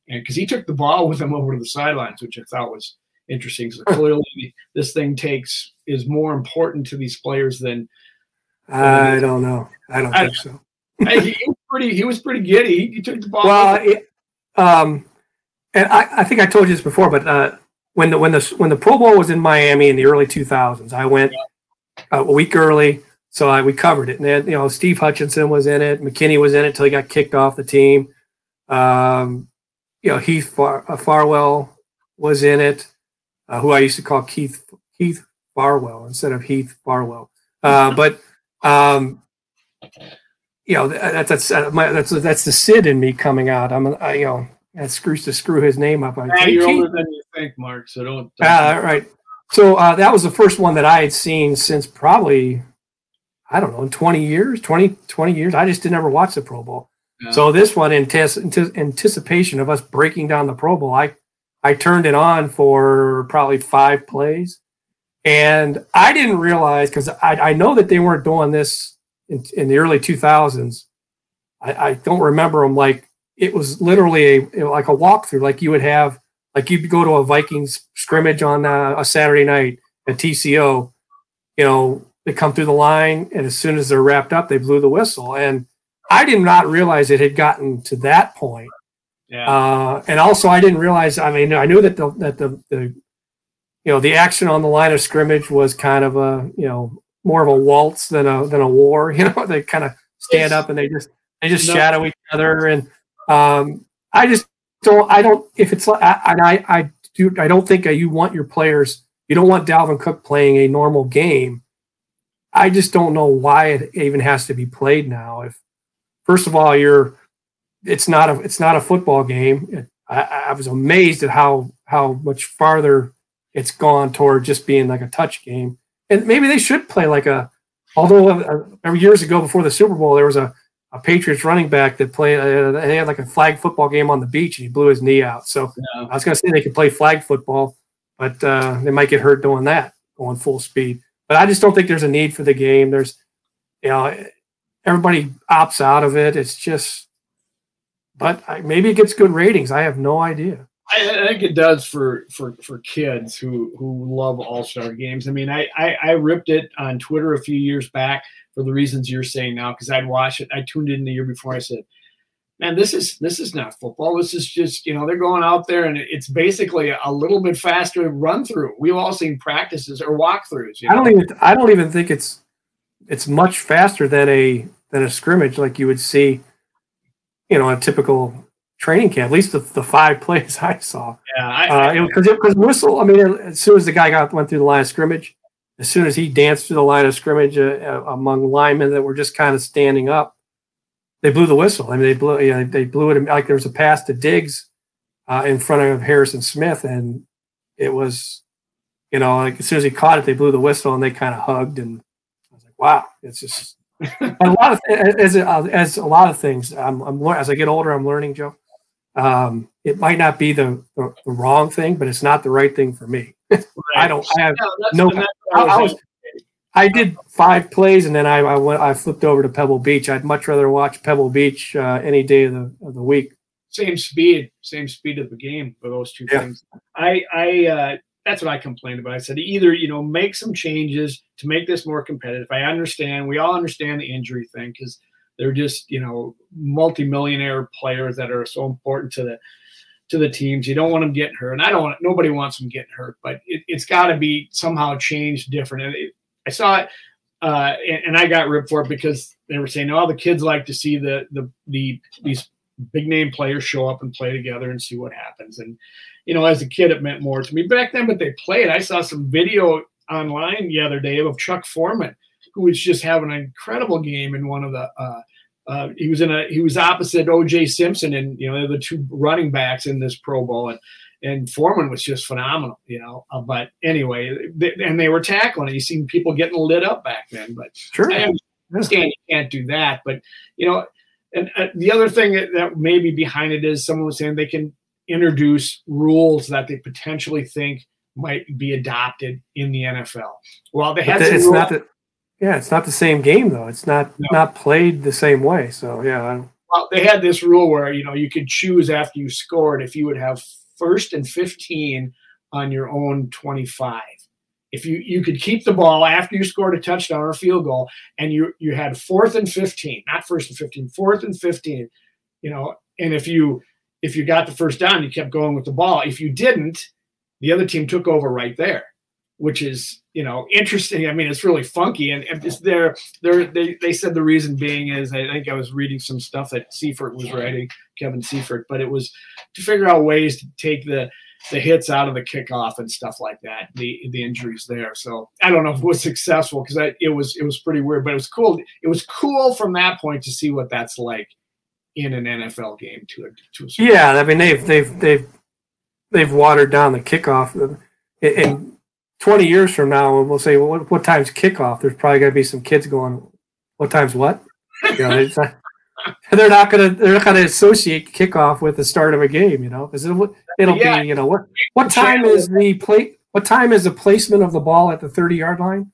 because he took the ball with him over to the sidelines, which I thought was interesting. So clearly this thing takes is more important to these players than – I don't know. I don't I, think so. he, was pretty, he was pretty giddy. He, he took the ball. Well, it, um, and I, I think I told you this before, but uh, when the when the when the Pro Bowl was in Miami in the early two thousands, I went yeah. uh, a week early, so I we covered it. And then, you know, Steve Hutchinson was in it, McKinney was in it till he got kicked off the team. Um, you know, Heath Far- uh, Farwell was in it, uh, who I used to call Keith Keith Farwell instead of Heath Farwell. Uh, but um, you know, that's that's uh, my, that's that's the Sid in me coming out. I'm I, you know, that screws to screw his name up. I yeah, you're older than you think, Mark. So don't. don't uh, right. So uh, that was the first one that I had seen since probably, I don't know, in twenty years, twenty, twenty years. I just didn't ever watch the Pro Bowl. Yeah. So this one, in antici- anticipation of us breaking down the Pro Bowl, I I turned it on for probably five plays, and I didn't realize because I I know that they weren't doing this. In, in the early two thousands, I, I don't remember them like it was literally a like a walkthrough, like you would have, like you'd go to a Vikings scrimmage on a, a Saturday night at T C O. You know, they come through the line, and as soon as they're wrapped up, they blew the whistle. And I did not realize it had gotten to that point. Yeah. Uh, and also, I didn't realize. I mean, I knew that the that the, the you know the action on the line of scrimmage was kind of a you know. more of a waltz than a than a war, you know. They kind of stand up and they just they just no. shadow each other, and um, I just don't I don't if it's like I I, I do I don't think you want your players you don't want Dalvin Cook playing a normal game. I just don't know why it even has to be played now. If first of all you're it's not a it's not a football game. I, I was amazed at how how much farther it's gone toward just being like a touch game. And maybe they should play like a – although uh, years ago before the Super Bowl, there was a, a Patriots running back that played uh, – they had like a flag football game on the beach, and he blew his knee out. So yeah. I was going to say they could play flag football, but uh, they might get hurt doing that, going full speed. But I just don't think there's a need for the game. There's – you know, everybody opts out of it. It's just – but I, maybe it gets good ratings. I have no idea. I think it does for, for, for kids who, who love all-star games. I mean, I, I, I ripped it on Twitter a few years back for the reasons you're saying now, because I'd watched it. I tuned in the year before. I said, man, this is this is not football. This is just, you know, they're going out there, and it's basically a little bit faster run-through. We've all seen practices or walkthroughs. You know? I don't even I don't even think it's it's much faster than a than a scrimmage like you would see, you know, a typical – training camp, at least the, the five plays I saw. Yeah, because uh, because whistle. I mean, as soon as the guy got went through the line of scrimmage, as soon as he danced through the line of scrimmage uh, uh, among linemen that were just kind of standing up, they blew the whistle. I mean, they blew you know, they blew it. Like there was a pass to Diggs uh, in front of Harrison Smith, and it was, you know, like as soon as he caught it, they blew the whistle and they kind of hugged. And I was like, wow, it's just a lot of as as a lot of things. I'm, I'm as I get older, I'm learning, Joe. Um, it might not be the, the, the wrong thing, but it's not the right thing for me. Right. I don't I have no. no I, I, was, I did five plays, and then I, I went. I flipped over to Pebble Beach. I'd much rather watch Pebble Beach uh, any day of the of the week. Same speed, same speed of the game for those two yeah. things. I I uh, that's what I complained about. I said, either, you know, make some changes to make this more competitive. I understand. We all understand the injury thing because they're just, you know, multimillionaire players that are so important to the to the teams. You don't want them getting hurt. And I don't want – nobody wants them getting hurt. But it, it's got to be somehow changed different. And it, I saw it, uh, and, and I got ripped for it because they were saying, oh, the kids like to see the the the these big-name players show up and play together and see what happens. And, you know, as a kid, it meant more to me back then, but they played. I saw some video online the other day of Chuck Foreman, who was just having an incredible game in one of the uh, uh, he was in a he was opposite O J Simpson, and you know they're the two running backs in this Pro Bowl, and and Foreman was just phenomenal, you know. Uh, but anyway, they, and they were tackling it. You seen people getting lit up back then, but sure, I understand you can't do that. But you know, and uh, the other thing that, that may be behind it is someone was saying they can introduce rules that they potentially think might be adopted in the N F L. Well, they had that, some it's rules. Not that. Yeah, it's not the same game though. It's not no. not played the same way. So yeah. Well, they had this rule where you know you could choose after you scored if you would have first and fifteen on your own twenty-five. If you you could keep the ball after you scored a touchdown or a field goal, and you you had fourth and fifteen, not first and fifteen, fourth and fifteen. You know, and if you if you got the first down, you kept going with the ball. If you didn't, the other team took over right there, which is, you know, interesting. I mean, it's really funky. And, and it's there, there, they, they said the reason being is, I think I was reading some stuff that Seifert was writing, Kevin Seifert, but it was to figure out ways to take the, the hits out of the kickoff and stuff like that, the the injuries there. So I don't know if it was successful because it was it was pretty weird, but it was cool. It was cool from that point to see what that's like in an N F L game. To a, to a yeah, I mean, they've, they've, they've, they've watered down the kickoff and, and twenty years from now, we'll say, well, what, what time's kickoff? There's probably going to be some kids going, what time's what? You know, not, they're not going to they're not going to associate kickoff with the start of a game. You know, because it'll, it'll yeah. be you know what what time is the play? What time is the placement of the ball at the thirty-yard line?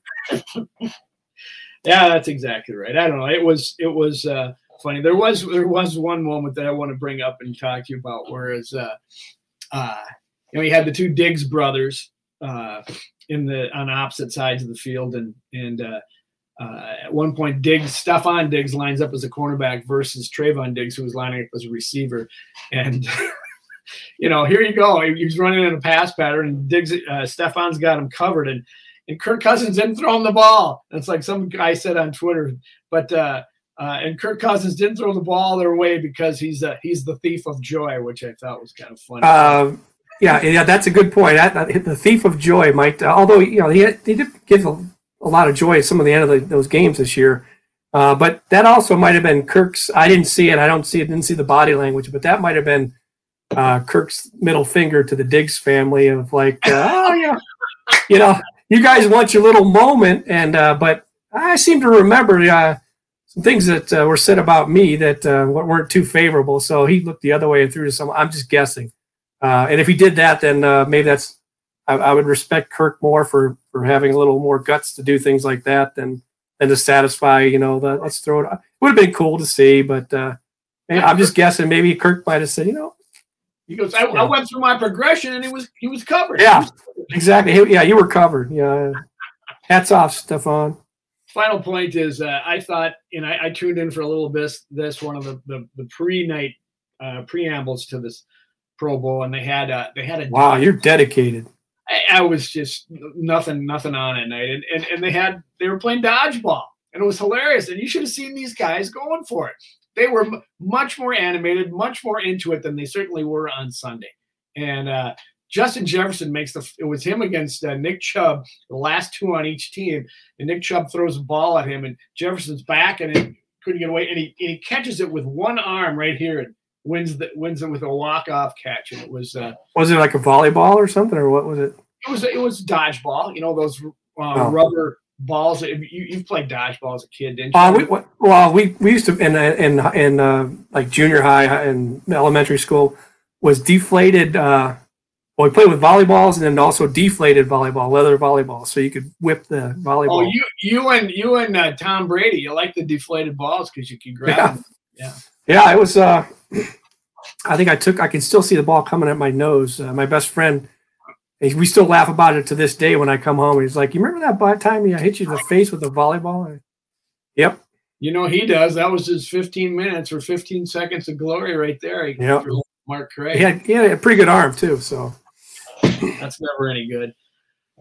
Yeah, that's exactly right. I don't know. It was it was uh, funny. There was there was one moment that I want to bring up and talk to you about. Whereas uh, uh, you know, you had the two Diggs brothers. Uh, in the on opposite sides of the field, and and uh, uh, at one point, Diggs, Stefan Diggs lines up as a cornerback versus Trayvon Diggs, who was lining up as a receiver, and you know, here you go, he, he's running in a pass pattern, and Diggs, uh, Stefan's got him covered, and and Kirk Cousins didn't throw him the ball. That's like some guy said on Twitter, but uh, uh, and Kirk Cousins didn't throw the ball their way because he's a, he's the thief of joy, which I thought was kind of funny. Um. Yeah, yeah, that's a good point. I, I, the thief of joy, Mike. Uh, although you know he, had, he did give a, a lot of joy at some of the end of the, those games this year, uh, but that also might have been Kirk's. I didn't see it. I don't see it. Didn't see the body language, but that might have been uh, Kirk's middle finger to the Diggs family of like, uh, oh yeah, you know, you guys want your little moment, and uh, but I seem to remember uh, some things that uh, were said about me that uh, weren't too favorable. So he looked the other way and threw to someone. I'm just guessing. Uh, and if he did that, then uh, maybe that's I, I would respect Kirk more for, for having a little more guts to do things like that than than to satisfy, you know, the let's throw it. It would have been cool to see, but uh, I'm just guessing maybe Kirk might have said, you know, he goes, I, I went through my progression and he was he was covered. Yeah, was covered. Exactly. He, yeah, you were covered. Yeah, hats off, Stefan. Final point is uh, I thought, and I, I tuned in for a little bit. This one of the the, the pre night uh, preambles to this Pro Bowl, and they had a they had a wow you're dedicated I, I was just nothing nothing on at night, and, and and they had they were playing dodgeball, and it was hilarious, and you should have seen these guys going for it. They were m- much more animated, much more into it than they certainly were on Sunday. And uh Justin Jefferson makes the it was him against uh, Nick Chubb, the last two on each team, and Nick Chubb throws a ball at him, and Jefferson's back and it couldn't get away, and he, and he catches it with one arm right here and Wins the wins it with a walk-off catch, and it was uh, was it like a volleyball or something, or what was it? It was it was dodgeball. You know those uh, oh. rubber balls. You you played dodgeball as a kid, didn't you? Uh, we, what, well, we we used to in in in uh, like junior high and elementary school was deflated. Uh, well, we played with volleyballs and then also deflated volleyball, leather volleyball, so you could whip the volleyball. Oh, you you and you and uh, Tom Brady, you like the deflated balls because you could grab yeah. them. Yeah. Yeah, it was. Uh, I think I took. I can still see the ball coming at my nose. Uh, my best friend we still laugh about it to this day when I come home. He's like, you remember that time I hit you in the face with a volleyball? I, yep. You know, he does. That was his fifteen minutes or fifteen seconds of glory right there. He yep. Mark Craig. He had, he had a pretty good arm, too. So that's never any good.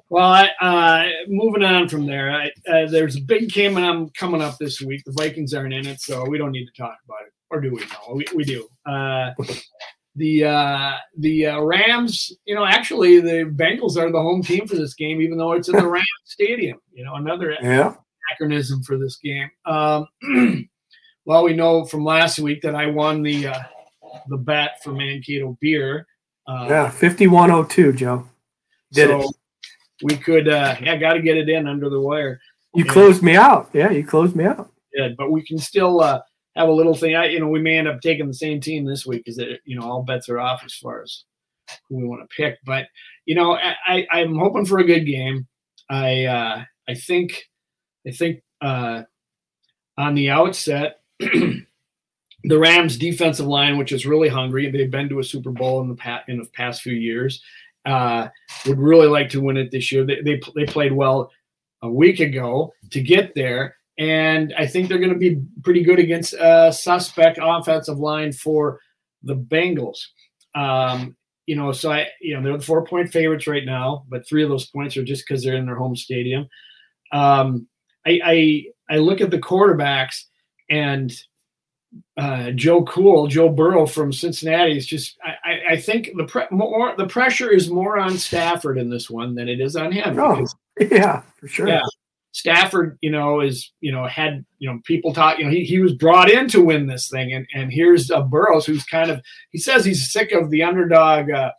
Well, I, uh, moving on from there, I, uh, there's a big game coming up this week. The Vikings aren't in it, so we don't need to talk about it. Or do we? No, we, we do. Uh, the uh, the uh, Rams, you know, actually the Bengals are the home team for this game, even though it's in the Rams Stadium. You know, another yeah. anachronism for this game. Um, well, we know from last week that I won the uh, the bet for Mankato beer. Uh, yeah, fifty-one oh two, Joe. Did so it. We could uh, – yeah, got to get it in under the wire. You and, closed me out. Yeah, you closed me out. Yeah, but we can still uh, have a little thing. I, you know, we may end up taking the same team this week because, you know, all bets are off as far as who we want to pick. But, you know, I, I, I'm hoping for a good game. I uh, I think I think uh, on the outset, the Rams' defensive line, which is really hungry, they've been to a Super Bowl in the past, in the past few years. Uh, would really like to win it this year. They they, they played well a week ago to get there, and I think they're going to be pretty good against a suspect offensive line for the Bengals. Um, you know, so I you know they're the four point favorites right now, but three of those points are just because they're in their home stadium. Um, I, I I look at the quarterbacks and. Uh, Joe Cool, Joe Burrow from Cincinnati is just. I, I, I think the pre- more the pressure is more on Stafford in this one than it is on him. Oh, because, yeah, for sure. Yeah, Stafford, you know, is you know had you know people talk. You know, he he was brought in to win this thing, and and here's uh, Burrows, who's kind of he says he's sick of the underdog uh,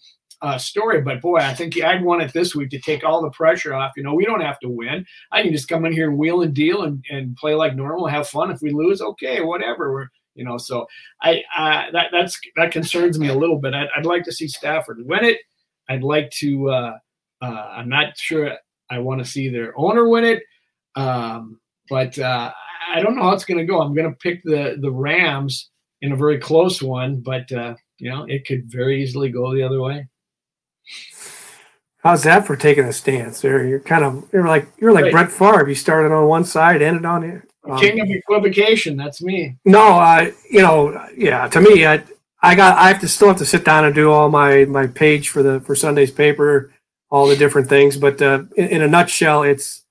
uh, story, but boy, I think I'd want it this week to take all the pressure off. You know, we don't have to win. I can just come in here and wheel and deal and and play like normal, have fun. If we lose, okay, whatever. We're You know, so I uh, that that's that concerns me a little bit. I'd, I'd like to see Stafford win it. I'd like to. Uh, uh, I'm not sure I want to see their owner win it, um, but uh, I don't know how it's going to go. I'm going to pick the the Rams in a very close one, but uh, you know, it could very easily go the other way. How's that for taking a stance? There, you're kind of you're like you're like right. Brett Favre. You started on one side, ended on it. King of equivocation, that's me. No, I, you know, yeah. To me, I, I got, I have to still have to sit down and do all my my page for the for Sunday's paper, all the different things. But uh, in, in a nutshell, it's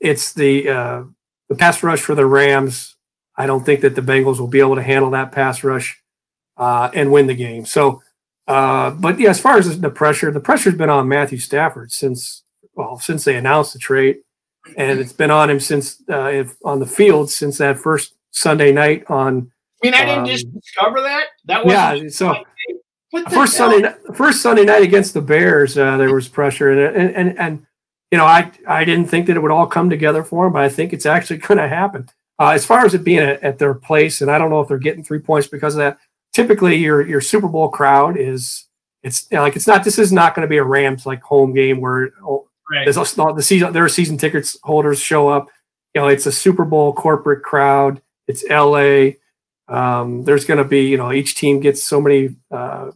it's the uh, the pass rush for the Rams. I don't think that the Bengals will be able to handle that pass rush uh, and win the game. So, uh, but yeah, as far as the pressure, the pressure's been on Matthew Stafford since well since they announced the trade. And it's been on him since uh, if on the field since that first Sunday night on. I mean, I didn't um, just discover that. That wasn't yeah. So what the first hell? Sunday, first Sunday night against the Bears, uh, there was pressure, and, and and and you know, I I didn't think that it would all come together for him, but I think it's actually going to happen. Uh, as far as it being a, at their place, and I don't know if they're getting three points because of that. Typically, your your Super Bowl crowd is it's you know, like it's not. This is not going to be a Rams like home game where. Oh, Right. There's also the season. There are season tickets holders show up. You know, it's a Super Bowl corporate crowd. It's L A. Um, there's going to be, you know, each team gets so many, uh,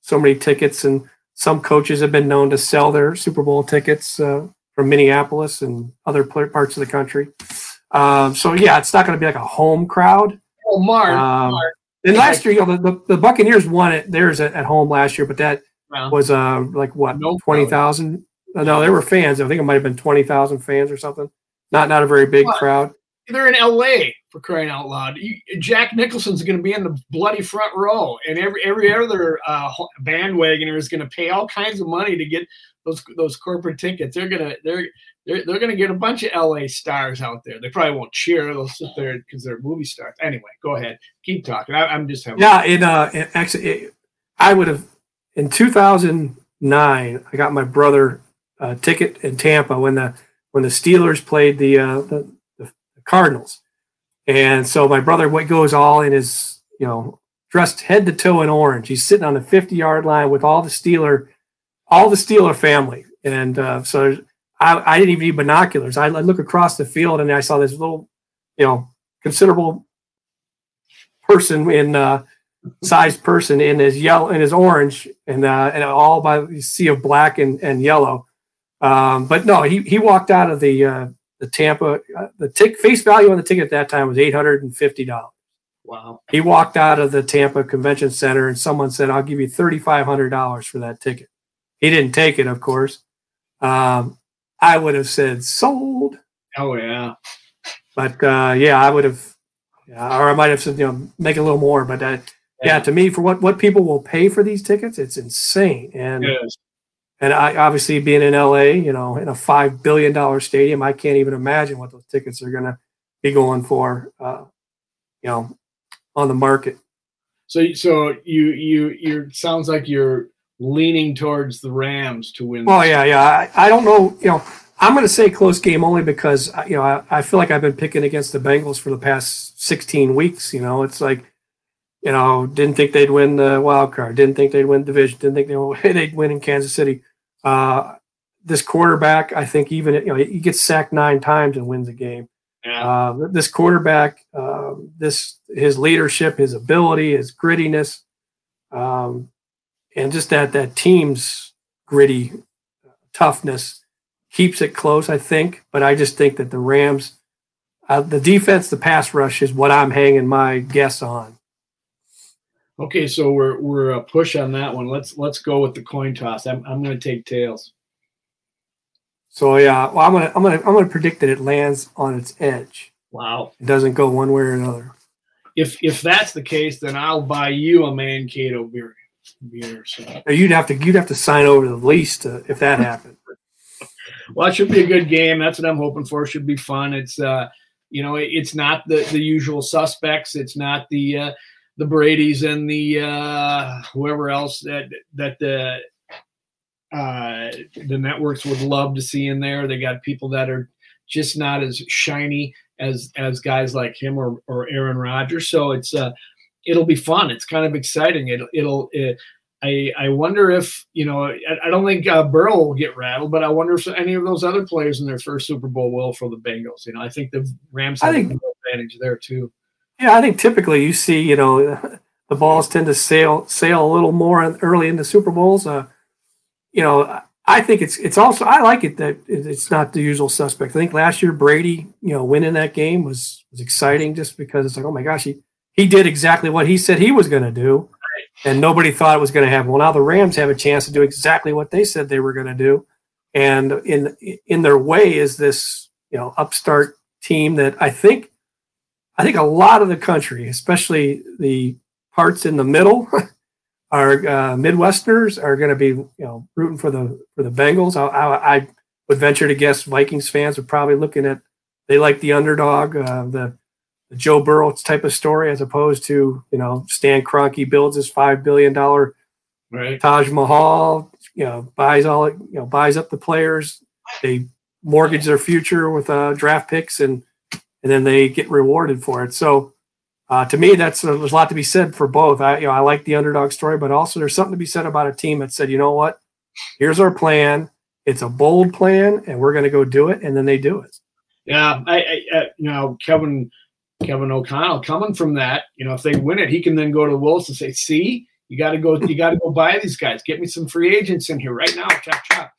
so many tickets, and some coaches have been known to sell their Super Bowl tickets uh, from Minneapolis and other parts of the country. Um, so yeah, it's not going to be like a home crowd. Oh, Mark. Um, Mark. And last year, you know, the, the, the Buccaneers won it theirs at, at home last year, but that wow. was uh, like what no twenty thousand. No, there were fans. I think it might have been twenty thousand fans or something. Not not a very big but crowd. They're in L A for crying out loud. You, Jack Nicholson's going to be in the bloody front row, and every every other uh, bandwagoner is going to pay all kinds of money to get those those corporate tickets. They're gonna they're they're they're going to get a bunch of L A stars out there. They probably won't cheer. They'll sit there because they're movie stars. Anyway, go ahead, keep talking. I, I'm just having yeah. And uh, it actually, it, I would have in two thousand nine. I got my brother. Uh, ticket in Tampa when the when the Steelers played the, uh, the the Cardinals, and so my brother goes all in his you know dressed head to toe in orange. He's sitting on the fifty yard line with all the Steeler, all the Steeler family, and uh, so I, I didn't even need binoculars. I look across the field and I saw this little you know considerable person in uh, sized person in his yellow, in his orange, and uh, and all by the sea of black and, and yellow. Um, but no, he he walked out of the uh, the Tampa. Uh, the tick face value on the ticket at that time was eight hundred and fifty dollars. Wow. He walked out of the Tampa Convention Center, and someone said, "I'll give you thirty-five hundred dollars for that ticket." He didn't take it, of course. Um, I would have said sold. Oh yeah. But uh, yeah, I would have, yeah, or I might have said, you know, make a little more. But that, yeah. yeah, to me, for what what people will pay for these tickets, it's insane. And yes. and I obviously being in L A, you know, in a five billion dollar stadium, I can't even imagine what those tickets are going to be going for. Uh, you know, on the market. So, so you you you sounds like you're leaning towards the Rams to win. Oh yeah, yeah. I, I don't know, you know. I'm going to say close game only because, you know, I, I feel like I've been picking against the Bengals for the past sixteen weeks. You know, it's like, you know, didn't think they'd win the wild card. Didn't think they'd win division. Didn't think they they'd win in Kansas City. Uh, this quarterback, I think even, you know, he gets sacked nine times and wins a game. Yeah. Uh, this quarterback, uh, this his leadership, his ability, his grittiness, um, and just that that team's gritty uh, toughness. Keeps it close, I think, but I just think that the Rams, uh, the defense, the pass rush is what I'm hanging my guess on. Okay, so we're we're a push on that one. Let's let's go with the coin toss. I'm I'm going to take tails. So yeah, well, I'm gonna I'm gonna I'm gonna predict that it lands on its edge. Wow, it doesn't go one way or another. If if that's the case, then I'll buy you a Mankato beer. beer so. You'd have to you'd have to sign over the lease to, if that happened. Well, it should be a good game. That's what I'm hoping for. It should be fun. It's, uh, you know, it's not the, the usual suspects. It's not the uh, the Brady's and the uh, whoever else that that the uh, the networks would love to see in there. They got people that are just not as shiny as as guys like him or or Aaron Rodgers. So it's uh, it'll be fun. It's kind of exciting. It, it'll it'll. I, I wonder if, you know, I, I don't think uh, Burrow will get rattled, but I wonder if any of those other players in their first Super Bowl will for the Bengals. You know, I think the Rams have an advantage there too. Yeah, I think typically you see, you know, the balls tend to sail sail a little more early in the Super Bowls. Uh, you know, I think it's it's also, I like it that it's not the usual suspect. I think last year Brady, you know, winning that game was, was exciting just because it's like, oh my gosh, he, he did exactly what he said he was going to do. And nobody thought it was going to happen. Well, now the Rams have a chance to do exactly what they said they were going to do. And in in their way is this, you know, upstart team that I think I think a lot of the country, especially the parts in the middle, are uh, Midwesterners are going to be, you know, rooting for the for the Bengals. I, I, I would venture to guess Vikings fans are probably looking at they like the underdog, uh, the. The Joe Burrow type of story, as opposed to, you know, Stan Kroenke builds his five billion dollar right. Taj Mahal, you know, buys all you know, buys up the players. They mortgage their future with uh, draft picks, and and then they get rewarded for it. So, uh, to me, that's uh, there's a lot to be said for both. I you know I like the underdog story, but also there's something to be said about a team that said, you know what, here's our plan. It's a bold plan, and we're going to go do it, and then they do it. Yeah, I, I, I you know Kevin. Kevin O'Connell coming from that, you know, if they win it, he can then go to the Wolves and say, "See, you got to go, you got to go buy these guys. Get me some free agents in here right now, chop chop."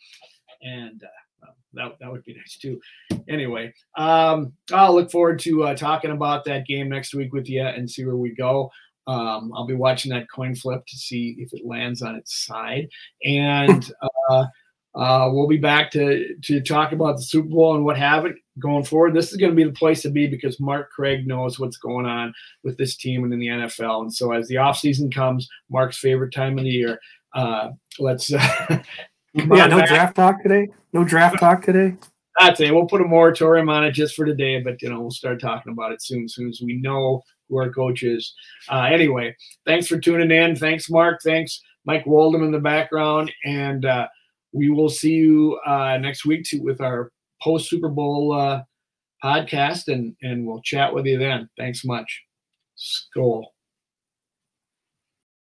And uh, that that would be nice too. Anyway, um, I'll look forward to uh, talking about that game next week with you and see where we go. Um, I'll be watching that coin flip to see if it lands on its side, and uh, uh, we'll be back to to talk about the Super Bowl and what have it. Going forward, this is going to be the place to be because Mark Craig knows what's going on with this team and in the N F L. And so as the offseason comes, Mark's favorite time of the year, uh, let's uh, – Yeah, no back. draft talk today? No draft talk today? I'd say we'll put a moratorium on it just for today, but, you know, we'll start talking about it soon, as soon as we know who our coach is. Uh, anyway, thanks for tuning in. Thanks, Mark. Thanks, Mike Woldham in the background. And uh, we will see you uh, next week to, with our – post Super Bowl uh, podcast, and, and we'll chat with you then. Thanks much. Skol.